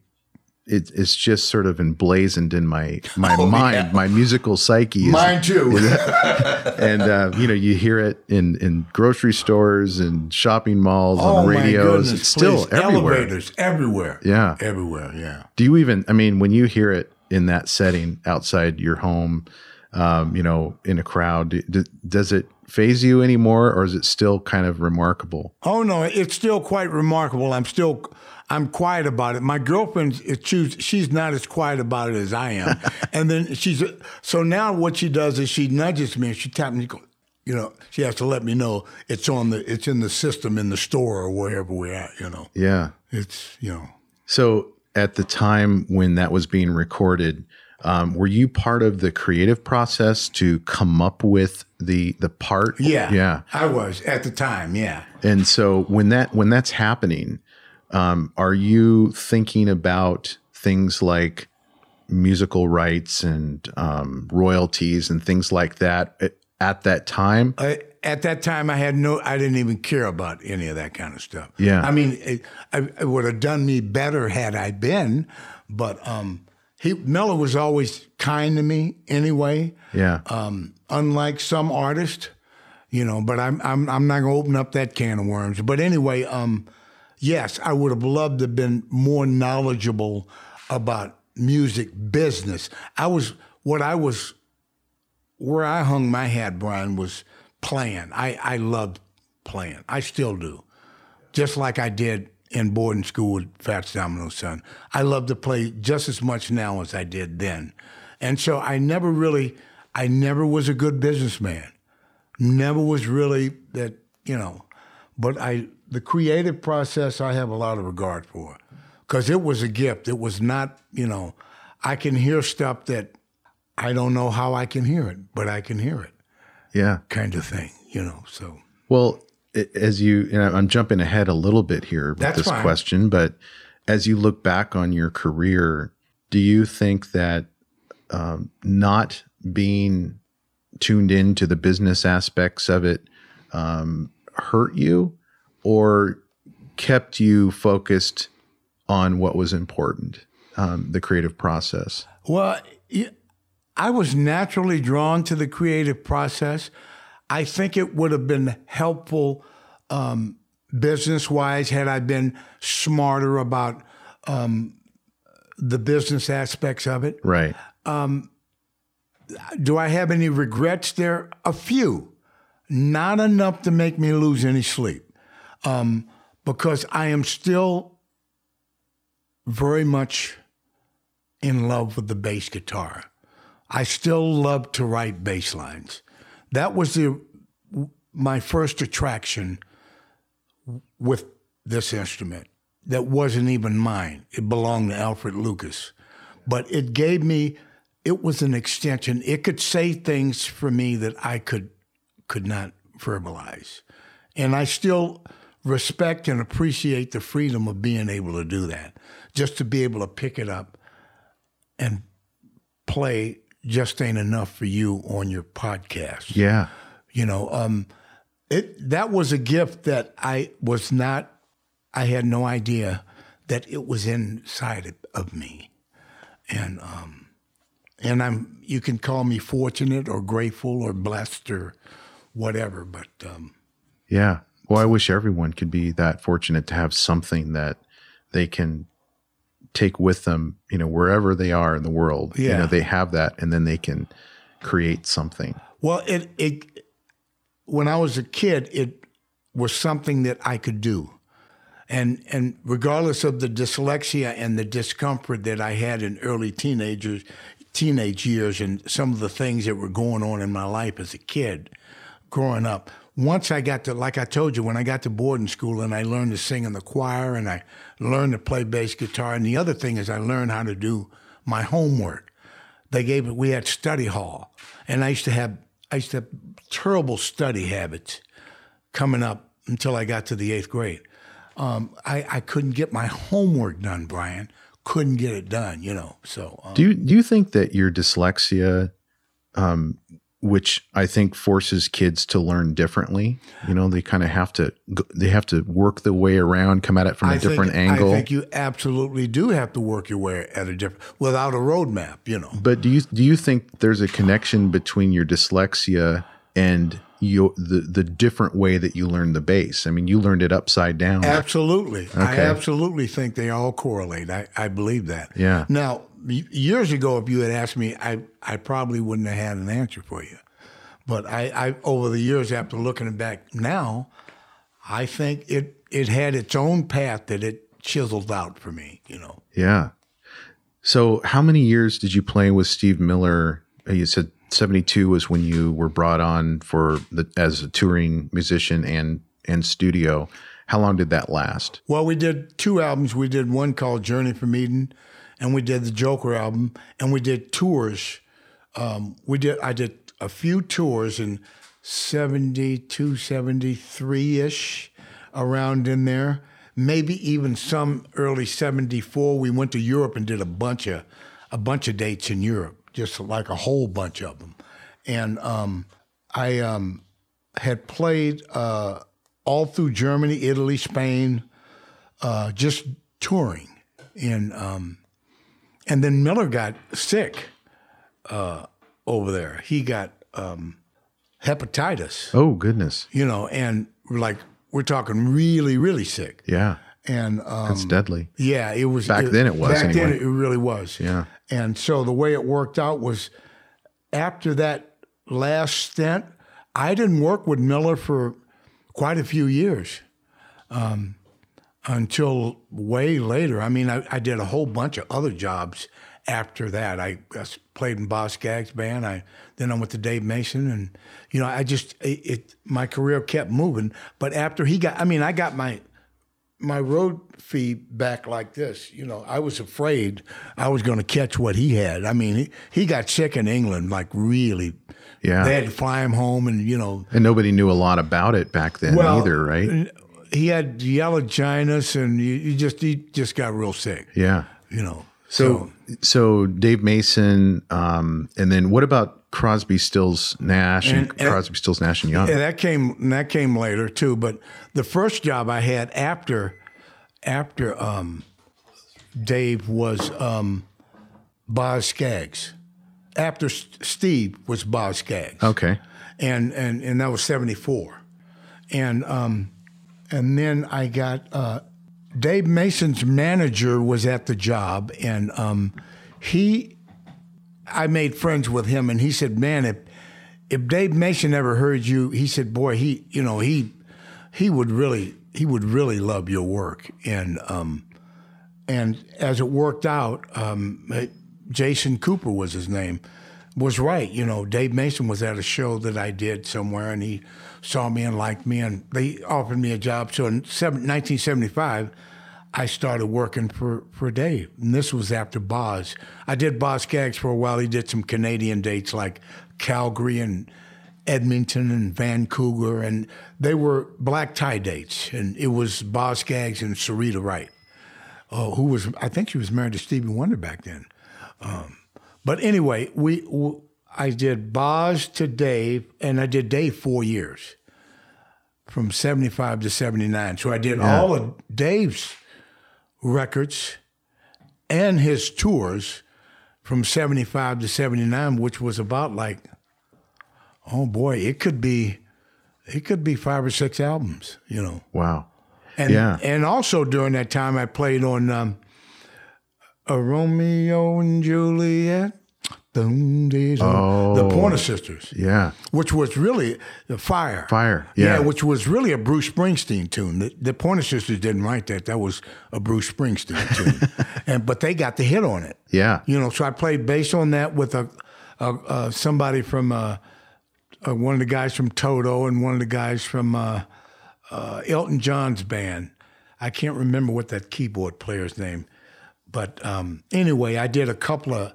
It, it's just sort of emblazoned in my my oh, mind, yeah. My musical psyche. Is, Mine too. Is, and uh, you know, you hear it in, in grocery stores and shopping malls, oh, on radios. My goodness, it's still please. Everywhere. Elevators everywhere. Yeah, everywhere. Yeah. Do you even? I mean, when you hear it in that setting outside your home, um, you know, in a crowd, do, does it faze you anymore, or is it still kind of remarkable? Oh no, it's still quite remarkable. I'm still. I'm quiet about it. My girlfriend, she's, she's not as quiet about it as I am. And then she's, so now what she does is she nudges me and she taps me, you know, she has to let me know it's on the, it's in the system in the store or wherever we're at, you know. Yeah. It's, you know. So at the time when that was being recorded, um, were you part of the creative process to come up with the, the part? Yeah. Yeah. I was at the time. Yeah. And so when that, when that's happening, Um, are you thinking about things like musical rights and um, royalties and things like that at, at that time? I, at that time, I had no, I didn't even care about any of that kind of stuff. Yeah. I mean, it, I, it would have done me better had I been, but um, he, Miller was always kind to me anyway. Yeah. Um, unlike some artists, you know, but I'm, I'm, I'm not going to open up that can of worms. But anyway, um, yes, I would have loved to have been more knowledgeable about music business. I was, what I was, where I hung my hat, Brian, was playing. I, I loved playing. I still do. Just like I did in boarding school with Fats Domino's son. I love to play just as much now as I did then. And so I never really, I never was a good businessman. Never was really that, you know, but I, the creative process, I have a lot of regard for. Because it was a gift. It was not, you know, I can hear stuff that I don't know how I can hear it, but I can hear it. Yeah. Kind of thing, you know, so. Well, as you, and I'm jumping ahead a little bit here with That's this fine. question, but as you look back on your career, do you think that um, not being tuned into the business aspects of it um, hurt you or kept you focused on what was important, um, the creative process? Well, I was naturally drawn to the creative process. I think it would have been helpful um, business-wise had I been smarter about um, the business aspects of it. Right. Um, do I have any regrets there? A few. Not enough to make me lose any sleep um, because I am still very much in love with the bass guitar. I still love to write bass lines. That was the my first attraction with this instrument that wasn't even mine. It belonged to Alfred Lucas. But it gave me, it was an extension. It could say things for me that I could could not verbalize. And I still respect and appreciate the freedom of being able to do that. Just to be able to pick it up and play just ain't enough for you on your podcast. Yeah. You know, um, it that was a gift that I was not, I had no idea that it was inside of me. And um, and I'm, you can call me fortunate or grateful or blessed or whatever, but. Um, yeah. Well, I wish everyone could be that fortunate to have something that they can take with them, you know, wherever they are in the world. Yeah. You know, they have that and then they can create something. Well, it, it, when I was a kid, it was something that I could do. And, and regardless of the dyslexia and the discomfort that I had in early teenagers, teenage years and some of the things that were going on in my life as a kid growing up, once I got to, like I told you, when I got to boarding school and I learned to sing in the choir and I learned to play bass guitar, and the other thing is I learned how to do my homework. They gave it, we had study hall, and I used to have, I used to have terrible study habits coming up until I got to the eighth grade. Um, I, I couldn't get my homework done, Brian. Couldn't get it done, you know, so. Um, do you, do you think that your dyslexia, um, which I think forces kids to learn differently. You know, they kind of have to, they have to work the way around, come at it from I a different think, angle. I think you absolutely do have to work your way at a different, without a roadmap, you know. But do you, do you think there's a connection between your dyslexia and your, the, the different way that you learn the bass? I mean, you learned it upside down. Absolutely. Okay. I absolutely think they all correlate. I, I believe that. Yeah. Now, years ago, if you had asked me, I, I probably wouldn't have had an answer for you. But I, I over the years, after looking back now, I think it it had its own path that it chiseled out for me, you know. Yeah. So how many years did you play with Steve Miller? You said seventy-two was when you were brought on for the, as a touring musician and and studio. How long did that last? Well, we did two albums. We did one called Journey from Eden, and we did the Joker album, and we did tours. Um, we did. I did a few tours in seventy-two, seventy-three-ish, around in there. Maybe even some early seventy-four. We went to Europe and did a bunch of a bunch of dates in Europe, just like a whole bunch of them. And um, I um, had played uh, all through Germany, Italy, Spain, uh, just touring. And, um, and then Miller got sick uh, over there. He got um, hepatitis. Oh, goodness. You know, and like we're talking really, really sick. Yeah. And um, that's deadly. Yeah, it was back it, then. It was back anyway. then. It really was. Yeah. And so the way it worked out was, after that last stint, I didn't work with Miller for quite a few years, um, until way later. I mean, I, I did a whole bunch of other jobs after that. I, I played in Boz Scaggs' band. I then I went to Dave Mason, and you know, I just it, it my career kept moving. But after he got, I mean, I got my. my road fee back like this, you know, I was afraid I was going to catch what he had. I mean, he, he got sick in England, like really. Yeah. They had to fly him home and, you know. And nobody knew a lot about it back then well, either, right? He had yellow ginas and you, you just, he just got real sick. Yeah. You know. So, so, so Dave Mason, um, and then what about Crosby, Stills, Nash, and, and Crosby, Stills, Nash, and Young? Yeah, that came that came later too. But the first job I had after after um, Dave was um, Boz Scaggs. After Steve was Boz Scaggs. Okay. And and and that was seventy-four, and um, and then I got uh, Dave Mason's manager was at the job, and um, he. I made friends with him, and he said, "Man, if if Dave Mason ever heard you, he said, boy, he you know he he would really he would really love your work." And um, and as it worked out, um, Jason Cooper was his name, was right. You know, Dave Mason was at a show that I did somewhere, and he saw me and liked me, and they offered me a job. So in nineteen seventy-five. I started working for, for Dave, and this was after Boz. I did Boz Scaggs for a while. He did some Canadian dates like Calgary and Edmonton and Vancouver, and they were black tie dates, and it was Boz Scaggs and Sarita Wright, uh, who was, I think she was married to Stevie Wonder back then. Um, but anyway, we, w- I did Boz to Dave, and I did Dave four years, from seventy-five to seventy-nine. So I did yeah. all of Dave's records and his tours from seventy-five to seventy-nine, which was about like, oh boy, it could be, it could be five or six albums, you know. Wow. And yeah. and also during that time, I played on um, a Romeo and Juliet, dun, dee, dun, oh. the Pointer Sisters. Yeah, which was really the Fire. Fire. Yeah. yeah, which was really a Bruce Springsteen tune. The, the Pointer Sisters didn't write that. That was a Bruce Springsteen tune, and but they got the hit on it. Yeah, you know. So I played bass on that with a, a, a somebody from uh, uh, one of the guys from Toto and one of the guys from uh, uh, Elton John's band. I can't remember what that keyboard player's name, but um, anyway, I did a couple of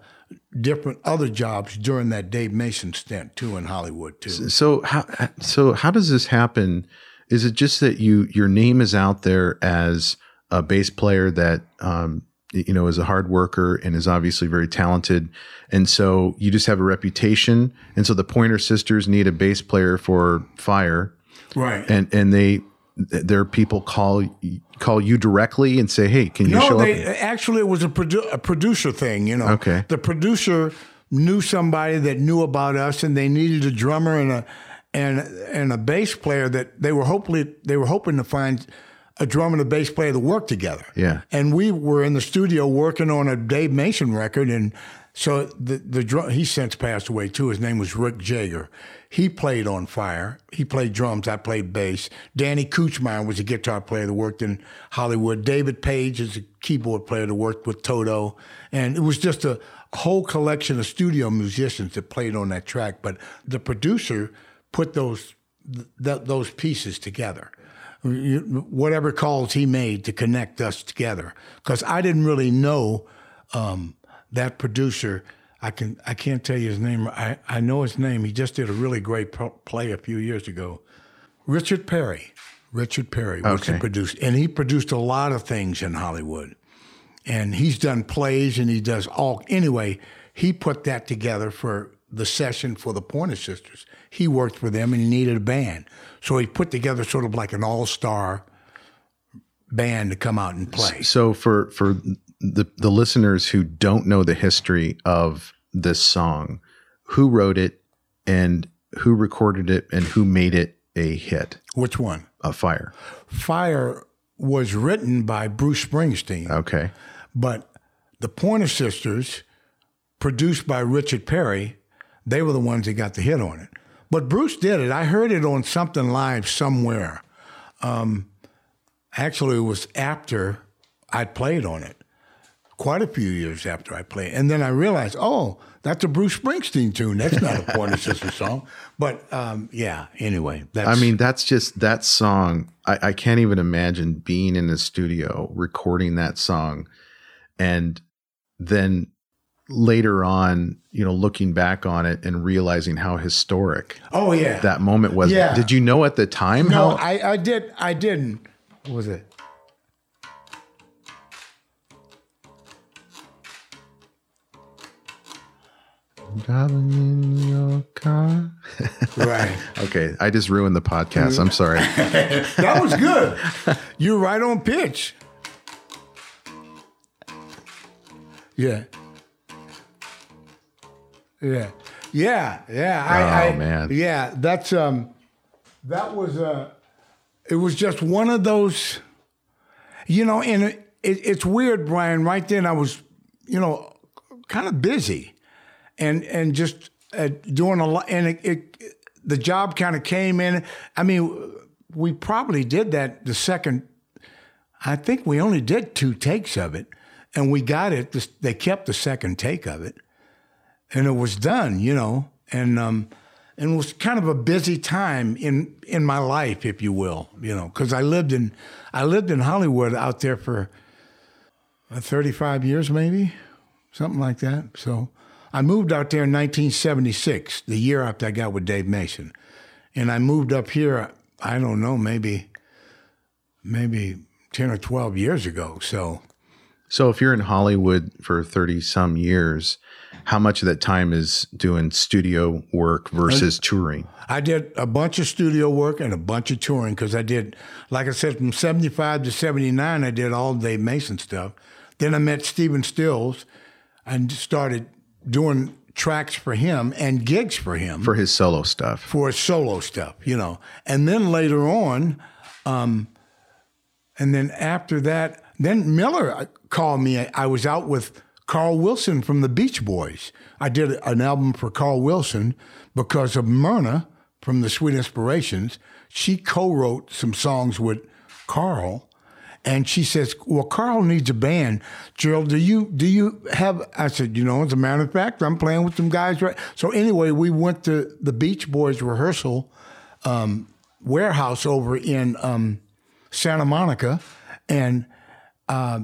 different other jobs during that Dave Mason stint too in Hollywood too. So how so how does this happen? Is it just that you your name is out there as a bass player that um, you know is a hard worker and is obviously very talented, and so you just have a reputation, and so the Pointer Sisters need a bass player for Fire, right? And and they their people call call you directly and say, "Hey, can you no, show they, up?" No, actually, it was a, produ- a producer thing, you know. Okay. The producer knew somebody that knew about us, and they needed a drummer and a and and a bass player that they were hopefully they were hoping to find a drummer and a bass player to work together. Yeah. And we were in the studio working on a Dave Mason record, and so the the drum, he since passed away too. His name was Rick Jager. He played on Fire. He played drums. I played bass. Danny Kuchmeier was a guitar player that worked in Hollywood. David Page is a keyboard player that worked with Toto. And it was just a whole collection of studio musicians that played on that track. But the producer put those th- those pieces together, whatever calls he made to connect us together. Because I didn't really know um, that producer. I can I can't tell you his name. I, I know his name. He just did a really great pro- play a few years ago. Richard Perry. Richard Perry was okay. the producer, and he produced a lot of things in Hollywood. and he's done plays and he does all. Anyway, he put that together for the session for the Pointer Sisters. He worked for them and he needed a band. So he put together sort of like an all-star band to come out and play. So for for the, the listeners who don't know the history of this song, who wrote it and who recorded it and who made it a hit? Which one? A Fire. Fire was written by Bruce Springsteen. Okay. But the Pointer Sisters, produced by Richard Perry, they were the ones that got the hit on it. But Bruce did it. I heard it on something live somewhere. Um, actually, it was after I played on it, quite a few years after I played. And then I realized, oh, that's a Bruce Springsteen tune. That's not a Pointer Sisters song. But um, yeah, anyway. That's, I mean, that's just that song. I, I can't even imagine being in the studio recording that song and then later on, you know, looking back on it and realizing how historic oh yeah that moment was. Yeah. Did you know at the time? No, how- I, I did. I didn't. What was it? Driving in your car. Right. Okay. I just ruined the podcast. I'm sorry. That was good. You're right on pitch. Yeah. Yeah, yeah, yeah. I, oh I, man, yeah. That's um, that was uh, it was just one of those, you know. And it, it's weird, Brian. Right then, I was, you know, kind of busy, and and just uh, doing a lot. And it, it the job kind of came in. I mean, we probably did that the second. I think we only did two takes of it, and we got it. They kept the second take of it. And it was done, you know, and um, and it was kind of a busy time in, in my life, if you will, you know, because I lived in I lived in Hollywood out there for thirty-five years, maybe, something like that. So I moved out there in nineteen seventy-six, the year after I got with Dave Mason, and I moved up here. I don't know, maybe maybe ten or twelve years ago. So, so if you're in Hollywood for thirty some years. How much of that time is doing studio work versus touring? I did a bunch of studio work and a bunch of touring because I did, like I said, from seventy-five to seventy-nine, I did all Dave Mason stuff. Then I met Stephen Stills and started doing tracks for him and gigs for him. For his solo stuff. For his solo stuff, you know. And then later on, um, and then after that, then Miller called me. I was out with Carl Wilson from the Beach Boys. I did an album for Carl Wilson because of Myrna from The Sweet Inspirations. She co-wrote some songs with Carl, and she says, well, Carl needs a band. Gerald, do you do you have... I said, you know, as a matter of fact, I'm playing with some guys. Right. So anyway, we went to the Beach Boys rehearsal um, warehouse over in um, Santa Monica, and uh,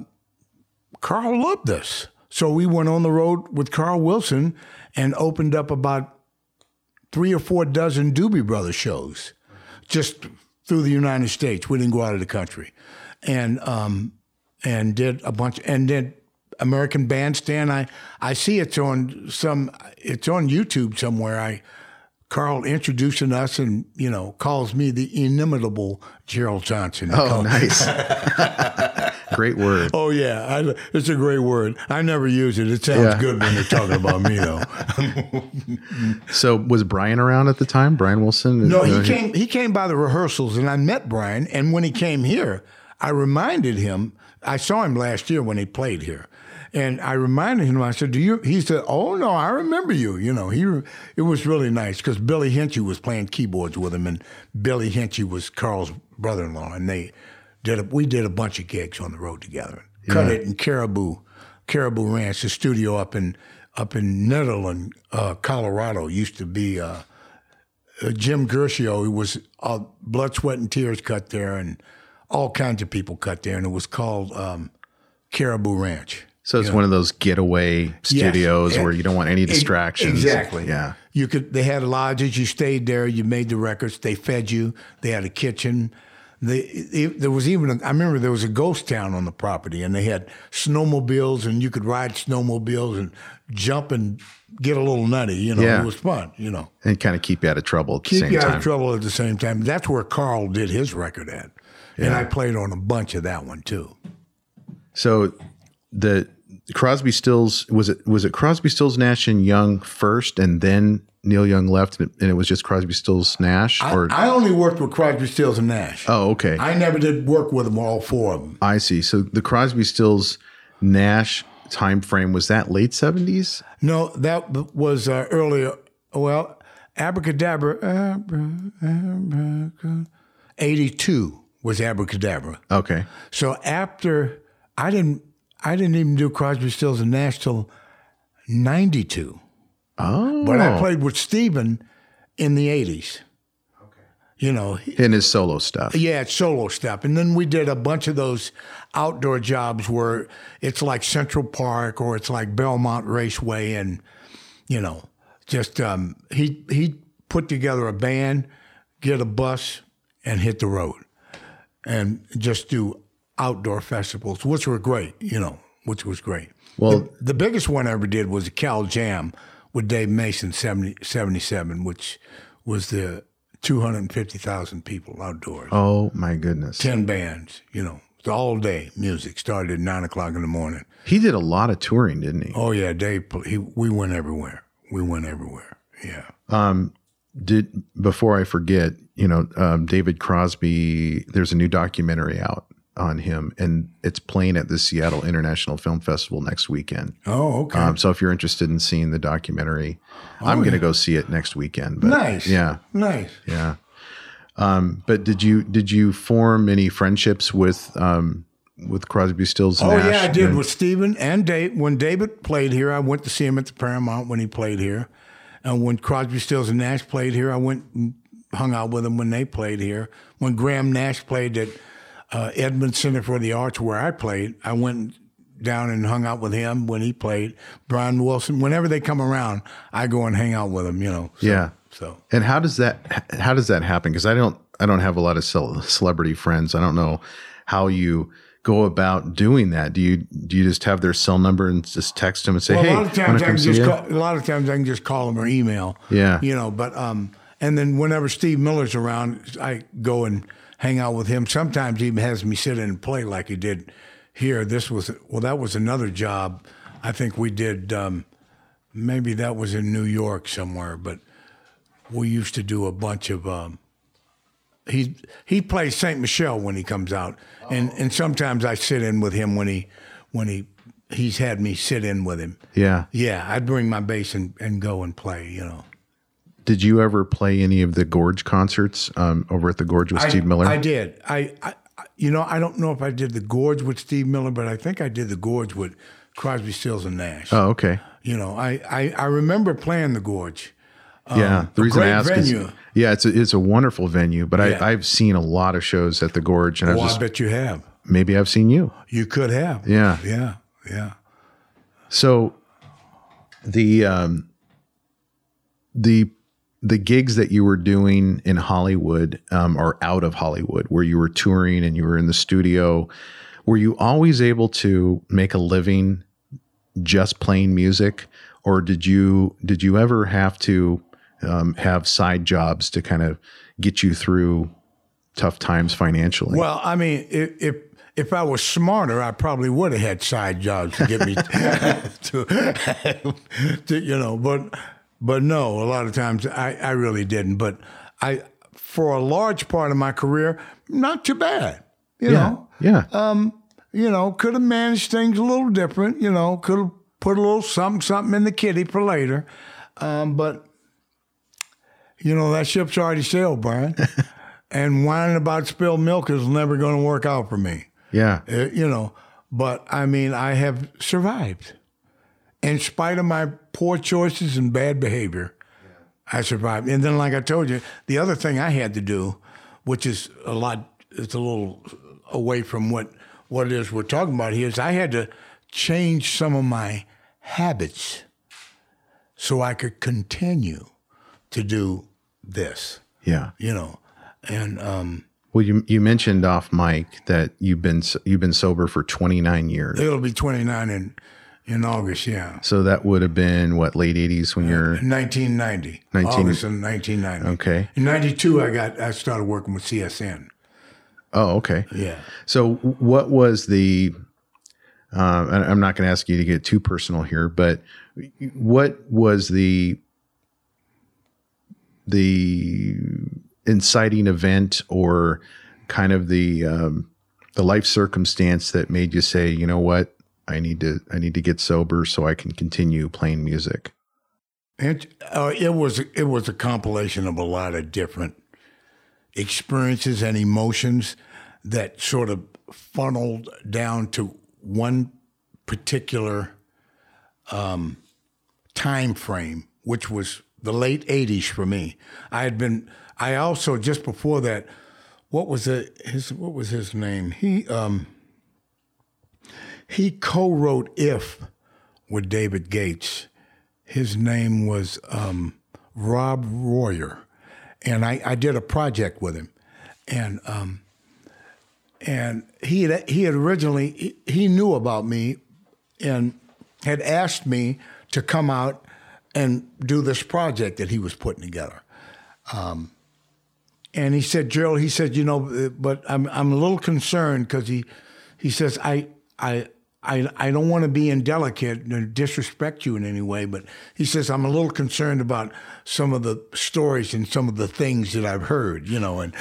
Carl loved us. So we went on the road with Carl Wilson and opened up about three or four dozen Doobie Brothers shows just through the United States. We didn't go out of the country. And um, and did a bunch, and then American Bandstand. I, I see it's on some, it's on YouTube somewhere. I Carl introducing us and, you know, calls me the inimitable Gerald Johnson. Oh, calls- nice. Great word. Oh, yeah. I, it's a great word. I never use it. It sounds yeah. good when you're talking about me, though. So was Brian around at the time? Brian Wilson? No, he came He came by the rehearsals, and I met Brian. And when he came here, I reminded him. I saw him last year when he played here. And I reminded him, I said, do you? He said, oh, no, I remember you. You know, he. It was really nice because Billy Hinchy was playing keyboards with him, and Billy Hinchy was Carl's brother-in-law, and they... Did a, we did a bunch of gigs on the road together. Cut yeah. it in Caribou, Caribou Ranch, the studio up in up in Netherland, uh, Colorado. Used to be uh, uh, Jim Gershio. He was uh, Blood, Sweat, and Tears cut there, and all kinds of people cut there, and it was called um, Caribou Ranch. So it's you know? one of those getaway studios yes. and, where you don't want any distractions. Exactly. Yeah. You could. They had lodges. You stayed there. You made the records. They fed you. They had a kitchen. They, it, there was even, a, I remember there was a ghost town on the property, and they had snowmobiles, and you could ride snowmobiles and jump and get a little nutty, you know. Yeah. It was fun, you know. And kind of keep you out of trouble at the keep same time. Keep you out of trouble at the same time. That's where Carl did his record at. Yeah. And I played on a bunch of that one, too. So the Crosby, Stills, was it was it Crosby, Stills, Nash, and Young first, and then Neil Young left, and it was just Crosby, Stills, Nash? Or? I, I only worked with Crosby, Stills, and Nash. Oh, okay. I never did work with them, all four of them. I see. So the Crosby, Stills, Nash time frame, was that late seventies? No, that was uh, earlier. Well, Abracadabra, Abracadabra, eighty-two was Abracadabra. Okay. So after, I didn't, I didn't even do Crosby, Stills, and Nash till ninety-two. Oh. But I played with Stephen in the eighties. Okay. You know. In his solo stuff. Yeah, it's solo stuff. And then we did a bunch of those outdoor jobs where it's like Central Park or it's like Belmont Raceway, and, you know, just um, he he put together a band, get a bus, and hit the road and just do outdoor festivals, which were great, you know, which was great. Well, the, the biggest one I ever did was a Cal Jam with Dave Mason, seventy, seventy-seven, which was the two hundred fifty thousand people outdoors. Oh, my goodness. Ten bands, you know, all day music. Started at nine o'clock in the morning. He did a lot of touring, didn't he? Oh, yeah. Dave, he, we went everywhere. We went everywhere, yeah. Um, did before I forget, you know, um, David Crosby, there's a new documentary out on him, and it's playing at the Seattle International Film Festival next weekend. Oh, okay. Um, so if you're interested in seeing the documentary, oh, I'm going to yeah. go see it next weekend. But nice. Yeah. Nice. Yeah. Um, but did you did you form any friendships with um, with Crosby, Stills, and Nash? Oh, yeah, I did, and with Stephen and Dave. When David played here, I went to see him at the Paramount when he played here. And when Crosby, Stills, and Nash played here, I went and hung out with them when they played here. When Graham Nash played at Uh, Edmonds Center for the Arts, where I played, I went down and hung out with him when he played. Brian Wilson, whenever they come around, I go and hang out with him, you know. So, yeah. So. And how does that how does that happen? Because I don't I don't have a lot of celebrity friends. I don't know how you go about doing that. Do you do you just have their cell number and just text them and say, well, hey, a lot of times I can just call, a lot of times I can just call them or email. Yeah. You know, but um, and then whenever Steve Miller's around, I go and hang out with him. Sometimes he has me sit in and play like he did here. This was, well, that was another job. I think we did, um, maybe that was in New York somewhere, but we used to do a bunch of, um, he he plays Saint Michel when he comes out. Oh. And, and sometimes I sit in with him when he, when he, he's had me sit in with him. Yeah. Yeah. I'd bring my bass and, and go and play, you know. Did you ever play any of the Gorge concerts um, over at the Gorge with I, Steve Miller? I did. I, I, you know, I don't know if I did the Gorge with Steve Miller, but I think I did the Gorge with Crosby, Stills, and Nash. Oh, okay. You know, I, I, I remember playing the Gorge. Um, yeah, the reason I ask venue. is, yeah, it's a, it's a wonderful venue, but yeah. I, I've seen a lot of shows at the Gorge, and oh, I, was just, I bet you have. Maybe I've seen you. You could have. Yeah, yeah, yeah. So, the um, the The gigs that you were doing in Hollywood um, or out of Hollywood, where you were touring and you were in the studio, were you always able to make a living just playing music, or did you did you ever have to um, have side jobs to kind of get you through tough times financially? Well, I mean, if if, if I was smarter, I probably would have had side jobs to get me to, to you know, but. But no, a lot of times I, I really didn't. But I, for a large part of my career, not too bad, you yeah, know. Yeah. Um, you know, could have managed things a little different. You know, could have put a little something, something in the kitty for later. Um, but you know, that ship's already sailed, Brian. And whining about spilled milk is never going to work out for me. Yeah. It, you know, but I mean, I have survived. In spite of my poor choices and bad behavior, yeah. I survived. And then, like I told you, the other thing I had to do, which is a lot, it's a little away from what, what it is we're talking about here, is I had to change some of my habits so I could continue to do this. Yeah. You know, and um, Well, you you mentioned off mic that you've been you've been sober for twenty-nine years. It'll be twenty-nine in in August, yeah. So that would have been what, late eighties when uh, you're nineteen ninety. nineteen August of nineteen ninety. Okay. In ninety-two, I got I started working with C S N. Oh, okay. Yeah. So what was the? Uh, and I'm not going to ask you to get too personal here, but what was the the inciting event or kind of the um, the life circumstance that made you say, you know what, I need to I need to get sober so I can continue playing music? It uh, it was it was a compilation of a lot of different experiences and emotions that sort of funneled down to one particular um, time frame, which was the late eighties for me. I had been. I also just before that, what was the, his? What was his name? He um, he co-wrote "If" with David Gates. His name was um, Rob Royer, and I, I did a project with him, and um, and he had, he had originally he, he knew about me, and had asked me to come out and do this project that he was putting together. Um, and he said, Gerald, he said, you know, but I'm I'm a little concerned because he, he says, I I I I don't want to be indelicate and disrespect you in any way, but he says, I'm a little concerned about some of the stories and some of the things that I've heard, you know, and,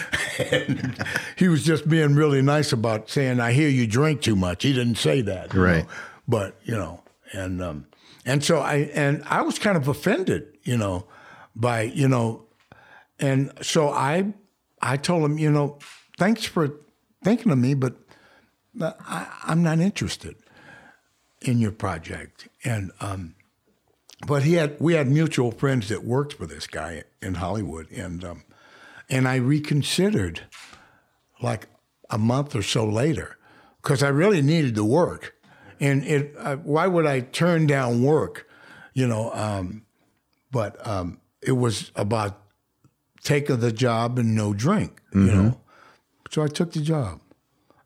and he was just being really nice about saying, I hear you drink too much. He didn't say that. Right. You know? But, you know, and um, and so I, and I was kind of offended, you know, by, you know, and so I, I told him, you know, thanks for thinking of me, but I, I'm not interested in your project. And um, but he had, we had mutual friends that worked for this guy in Hollywood, and um, and I reconsidered like a month or so later because I really needed the work, and it uh, why would I turn down work, you know? Um, but um, it was about taking the job and no drink, mm-hmm. you know. So I took the job.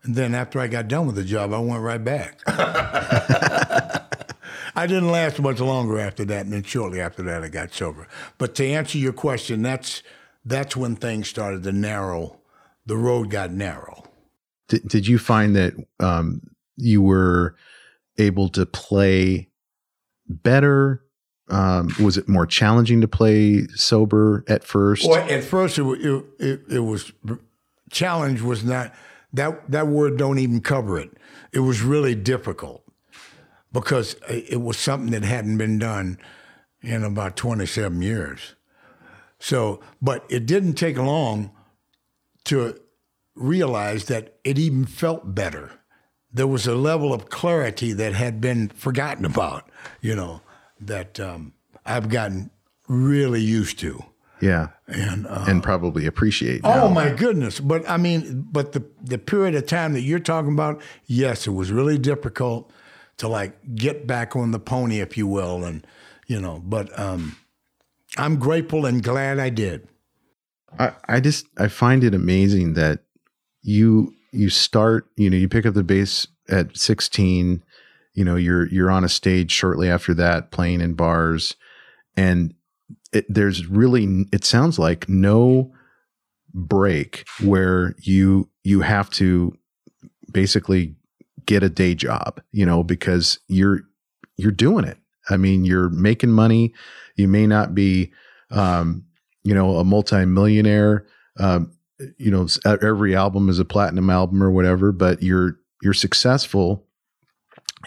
And then after I got done with the job, I went right back. I didn't last much longer after that, and then shortly after that, I got sober. But to answer your question, that's that's when things started to narrow. The road got narrow. Did, did you find that um, you were able to play better? Um, was it more challenging to play sober at first? Well, at first, it, it, it, it was challenge was not. That that word don't even cover it. It was really difficult because it was something that hadn't been done in about twenty-seven years. So, but it didn't take long to realize that it even felt better. There was a level of clarity that had been forgotten about, you know, that um, I've gotten really used to. Yeah, and uh, and probably appreciate. Oh now. My goodness! But I mean, but the the period of time that you're talking about, yes, it was really difficult to like get back on the pony, if you will, and you know. But um, I'm grateful and glad I did. I, I just I find it amazing that you you start you know you pick up the bass at sixteen, you know you're you're on a stage shortly after that playing in bars, and. It, there's really, it sounds like no break where you, you have to basically get a day job, you know, because you're, you're doing it. I mean, you're making money. You may not be, um, you know, a multimillionaire, um, you know, every album is a platinum album or whatever, but you're, you're successful.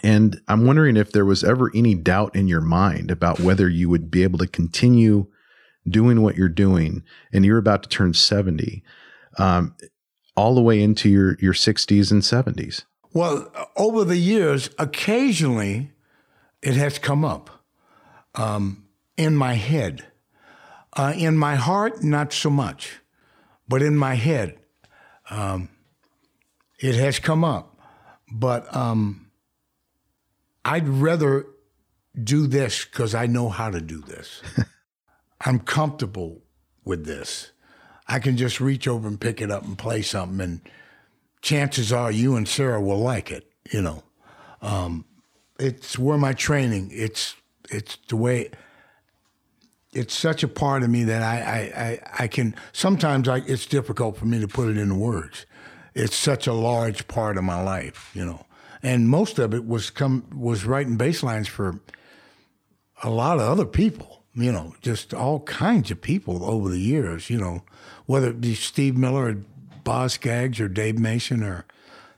And I'm wondering if there was ever any doubt in your mind about whether you would be able to continue doing what you're doing, and you're about to turn seventy, um, all the way into your, your sixties and seventies. Well, over the years, occasionally it has come up um, in my head. Uh, in my heart, not so much, but in my head, um, it has come up. But... Um, I'd rather do this because I know how to do this. I'm comfortable with this. I can just reach over and pick it up and play something, and chances are you and Sarah will like it, you know. Um, it's where my training, it's it's the way, it's such a part of me that I, I, I, I can, sometimes I, it's difficult for me to put it into words. It's such a large part of my life, you know. And most of it was come was writing bass lines for a lot of other people, you know, just all kinds of people over the years, you know, whether it be Steve Miller or Boz Scaggs or Dave Mason or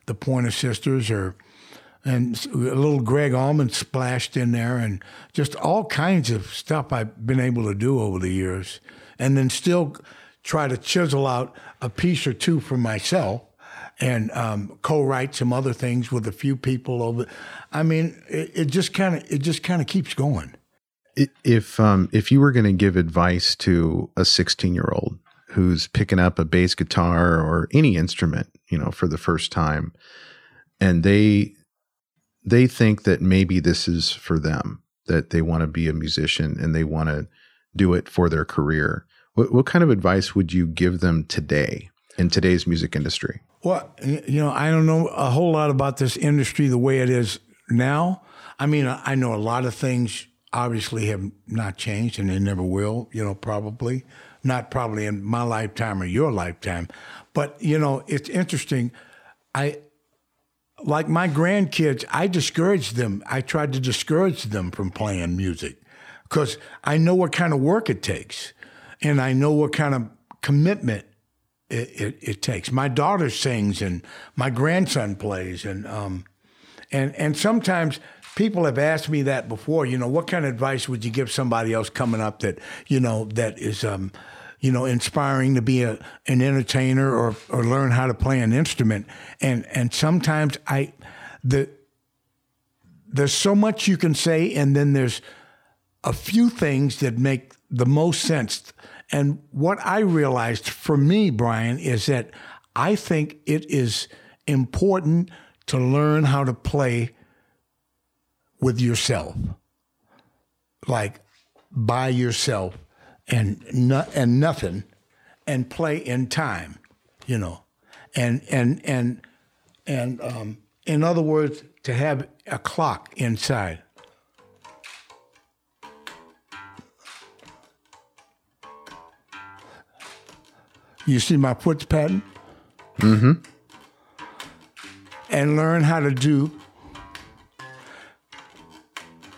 the Pointer Sisters, or and a little Greg Allman splashed in there, and just all kinds of stuff I've been able to do over the years, and then still try to chisel out a piece or two for myself, and um, co-write some other things with a few people over. I mean, it, it just kind of it just kind of keeps going. If um, if you were going to give advice to a sixteen-year-old who's picking up a bass guitar or any instrument, you know, for the first time, and they they think that maybe this is for them, that they want to be a musician and they want to do it for their career, what, what kind of advice would you give them today in today's music industry? Well, you know, I don't know a whole lot about this industry the way it is now. I mean, I know a lot of things obviously have not changed, and they never will, you know, probably. Not probably in my lifetime or your lifetime. But, you know, it's interesting. I, like my grandkids, I discouraged them. I tried to discourage them from playing music because I know what kind of work it takes, and I know what kind of commitment It, it, it takes. My daughter sings, and my grandson plays, and um, and and sometimes people have asked me that before. You know, what kind of advice would you give somebody else coming up that you know that is um, you know, inspiring to be a an entertainer or or learn how to play an instrument? And and sometimes I, the there's so much you can say, and then there's a few things that make the most sense. And what I realized for me, Brian, is that I think it is important to learn how to play with yourself, like by yourself and no, and nothing, and play in time, you know, and and and and um, in other words, to have a clock inside. You see my foot's pattern? Mm-hmm. And learn how to do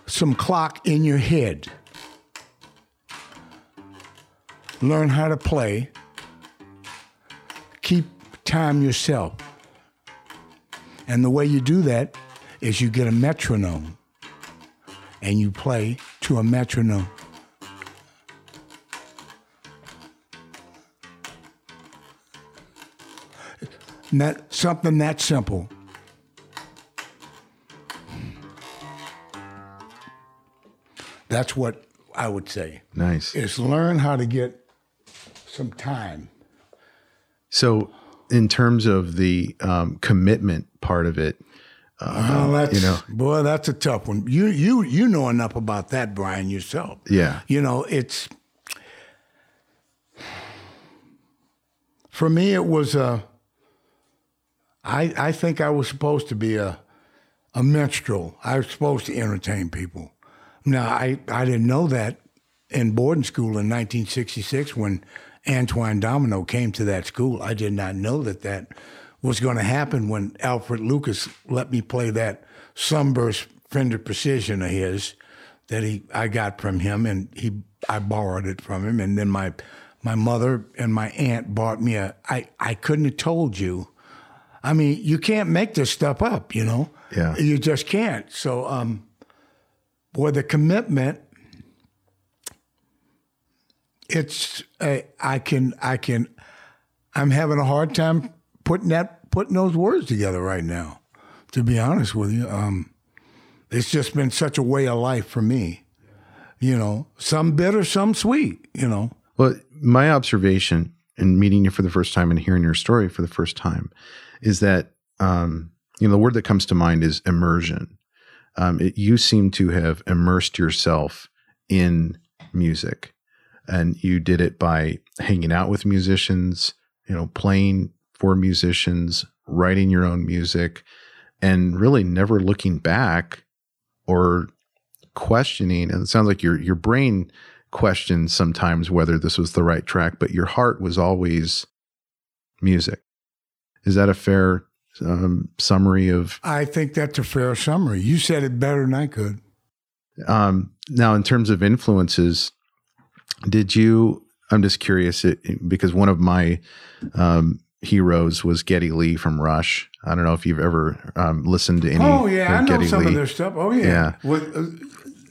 some clock in your head. Learn how to play. Keep time yourself. And the way you do that is you get a metronome and you play to a metronome. That, something that simple. That's what I would say. Nice. Is learn how to get some time. So in terms of the um, commitment part of it, uh, well, that's, you know, boy, that's a tough one. You you you know enough about that, Brian, yourself. Yeah. You know, it's, for me, it was a, I, I think I was supposed to be a a minstrel. I was supposed to entertain people. Now, I, I didn't know that in boarding school in nineteen sixty-six when Antoine Domino came to that school. I did not know that that was going to happen when Alfred Lucas let me play that sunburst Fender Precision of his that he I got from him, and he I borrowed it from him. And then my my mother and my aunt bought me a, I, I couldn't have told you. I mean, you can't make this stuff up, you know? Yeah. You just can't. So, um, boy, the commitment, it's, a, I can, I can, I'm having a hard time putting that, putting those words together right now, to be honest with you. Um, it's just been such a way of life for me, you know, some bitter, some sweet, you know? Well, my observation in meeting you for the first time and hearing your story for the first time is that, um, you know, the word that comes to mind is immersion. Um, it, you seem to have immersed yourself in music. and you did it by hanging out with musicians, you know, playing for musicians, writing your own music, and really never looking back or questioning. And it sounds like your your brain questioned sometimes whether this was the right track, but your heart was always music. Is that a fair um, summary of? I think that's a fair summary. You said it better than I could. Um, now, in terms of influences, did you, I'm just curious, it, because one of my um, heroes was Geddy Lee from Rush. I don't know if you've ever um, listened to any Oh, yeah, I know Geddy some Lee. Of their stuff. Oh, yeah. yeah. With,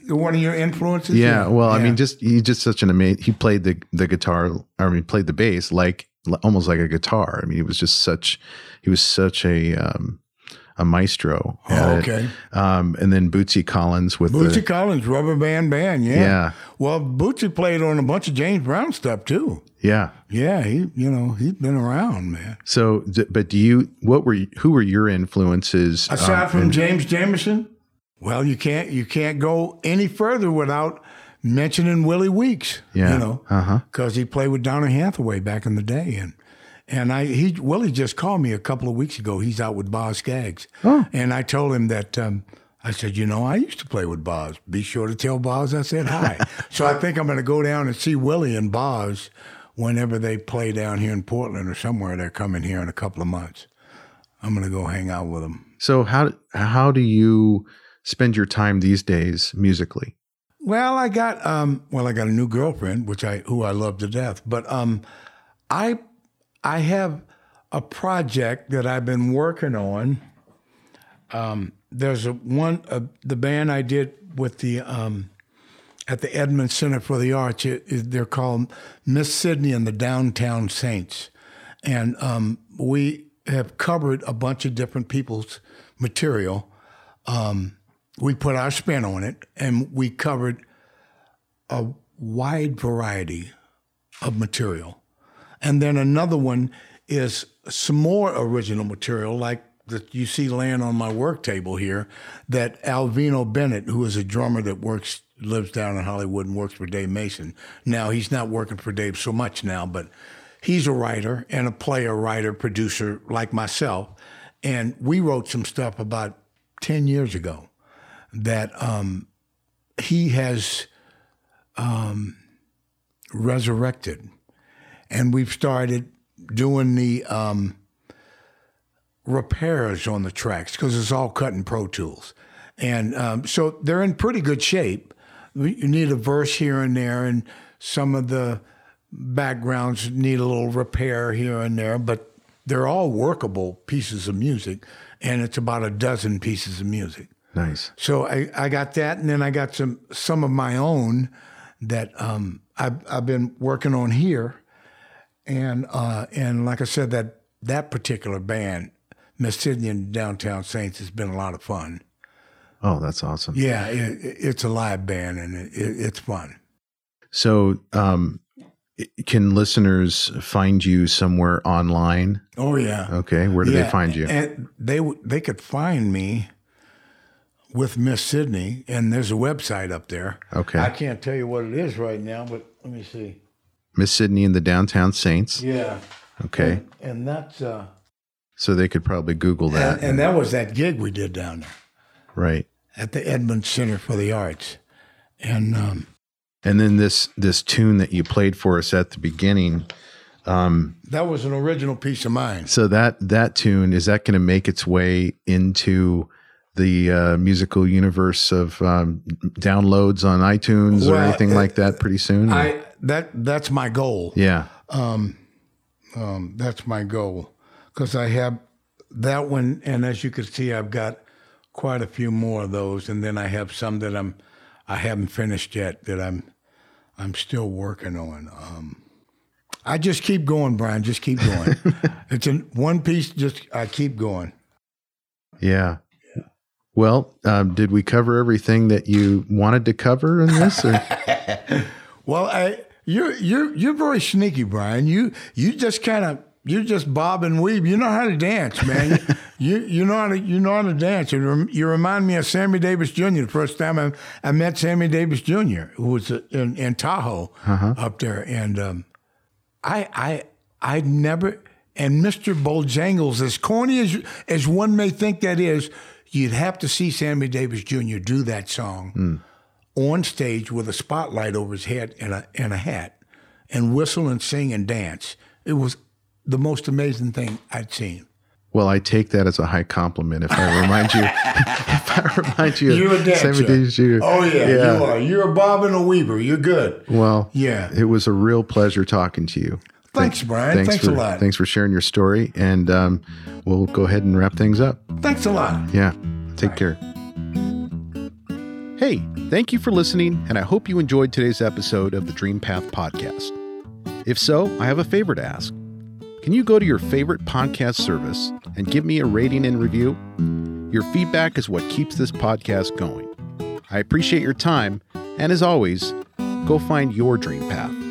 uh, one of your influences? Yeah, well, yeah. I mean, just he's just such an amazing, he played the, the guitar, I mean, played the bass like almost like a guitar. I mean, he was just such, he was such a... Um, a maestro. Oh, okay. Um, and then Bootsy Collins with Bootsy the, Collins, Rubber Band Band, yeah. yeah. Well, Bootsy played on a bunch of James Brown stuff too. Yeah. Yeah, he, you know, he's been around, man. So, but do you, what were, who were your influences? Aside uh, from in, James Jamerson? Well, you can't, you can't go any further without mentioning Willie Weeks, yeah. you know, uh-huh. because he played with Donna Hathaway back in the day, and And I, he, Willie just called me a couple of weeks ago. He's out with Boz Scaggs. Oh. And I told him that, um, I said, you know, I used to play with Boz. Be sure to tell Boz I said hi. So I think I'm going to go down and see Willie and Boz whenever they play down here in Portland or somewhere. They're coming here in a couple of months. I'm going to go hang out with them. So how, how do you spend your time these days musically? Well, I got, um, well, I got a new girlfriend, which I, who I love to death, but, um, I, I have a project that I've been working on. Um, there's a one uh, the band I did with the um, at the Edmonds Center for the Arts. It, it, they're called Miss Sydney and the Downtown Saints, and um, we have covered a bunch of different people's material. Um, we put our spin on it, and we covered a wide variety of material. And then another one is some more original material, like that you see laying on my work table here, that Alvino Bennett, who is a drummer that works, lives down in Hollywood and works for Dave Mason. Now, he's not working for Dave so much now, but he's a writer and a player, writer, producer like myself. And we wrote some stuff about ten years ago that um, he has um, resurrected. And we've started doing the um, repairs on the tracks because it's all cut in Pro Tools. And um, so they're in pretty good shape. You need a verse here and there, and some of the backgrounds need a little repair here and there, but they're all workable pieces of music, and it's about a dozen pieces of music. Nice. So I, I got that, and then I got some some of my own that um, I've, I've been working on here. And uh, and like I said, that that particular band, Miss Sydney and Downtown Saints, has been a lot of fun. Oh, that's awesome! Yeah, it, it's a live band and it, it, it's fun. So, um, can listeners find you somewhere online? Oh yeah. Okay, where do yeah. they find you? And they they could find me with Miss Sydney, and there's a website up there. Okay, I can't tell you what it is right now, but let me see. Miss Sydney and the Downtown Saints. Yeah. Okay. And, and that's... Uh, so they could probably Google that. And, and that was that gig we did down there. Right. At the Edmonds Center for the Arts. And um, and then this this tune that you played for us at the beginning... Um, that was an original piece of mine. So that, that tune, is that going to make its way into... the uh, musical universe of um, downloads on iTunes well, or anything it, like that pretty soon? I, that that's my goal. Yeah, um, um, that's my goal because I have that one, and as you can see, I've got quite a few more of those, and then I have some that I'm I haven't finished yet that I'm I'm still working on. Um, I just keep going, Brian. Just keep going. It's in one piece. Just I keep going. Yeah. Well, um, did we cover everything that you wanted to cover in this? Or? Well, I, you're you're you're very sneaky, Brian. You you just kind of you just bob and weave. You know how to dance, man. You you know how to you know how to dance. You, rem, you remind me of Sammy Davis Junior The first time I, I met Sammy Davis Junior, who was in, in Tahoe uh-huh. up there, and um, I I I never. And Mister Bojangles, as corny as as one may think that is, you'd have to see Sammy Davis Junior do that song mm. on stage with a spotlight over his head and a and a hat, and whistle and sing and dance. It was the most amazing thing I'd seen. Well, I take that as a high compliment. If I remind you, if I remind you, you're a dancer. Sammy Davis Junior Oh yeah, yeah, you are. You're a Bob and a Weaver. You're good. Well, yeah. It was a real pleasure talking to you. Thanks, Brian. Thanks, thanks for, a lot. Thanks for sharing your story, and um, we'll go ahead and wrap things up. Thanks a lot. Yeah. Take All care. Right. Hey, thank you for listening, and I hope you enjoyed today's episode of the Dream Path Podcast. If so, I have a favor to ask. Can you go to your favorite podcast service and give me a rating and review? Your feedback is what keeps this podcast going. I appreciate your time, and as always, go find your dream path.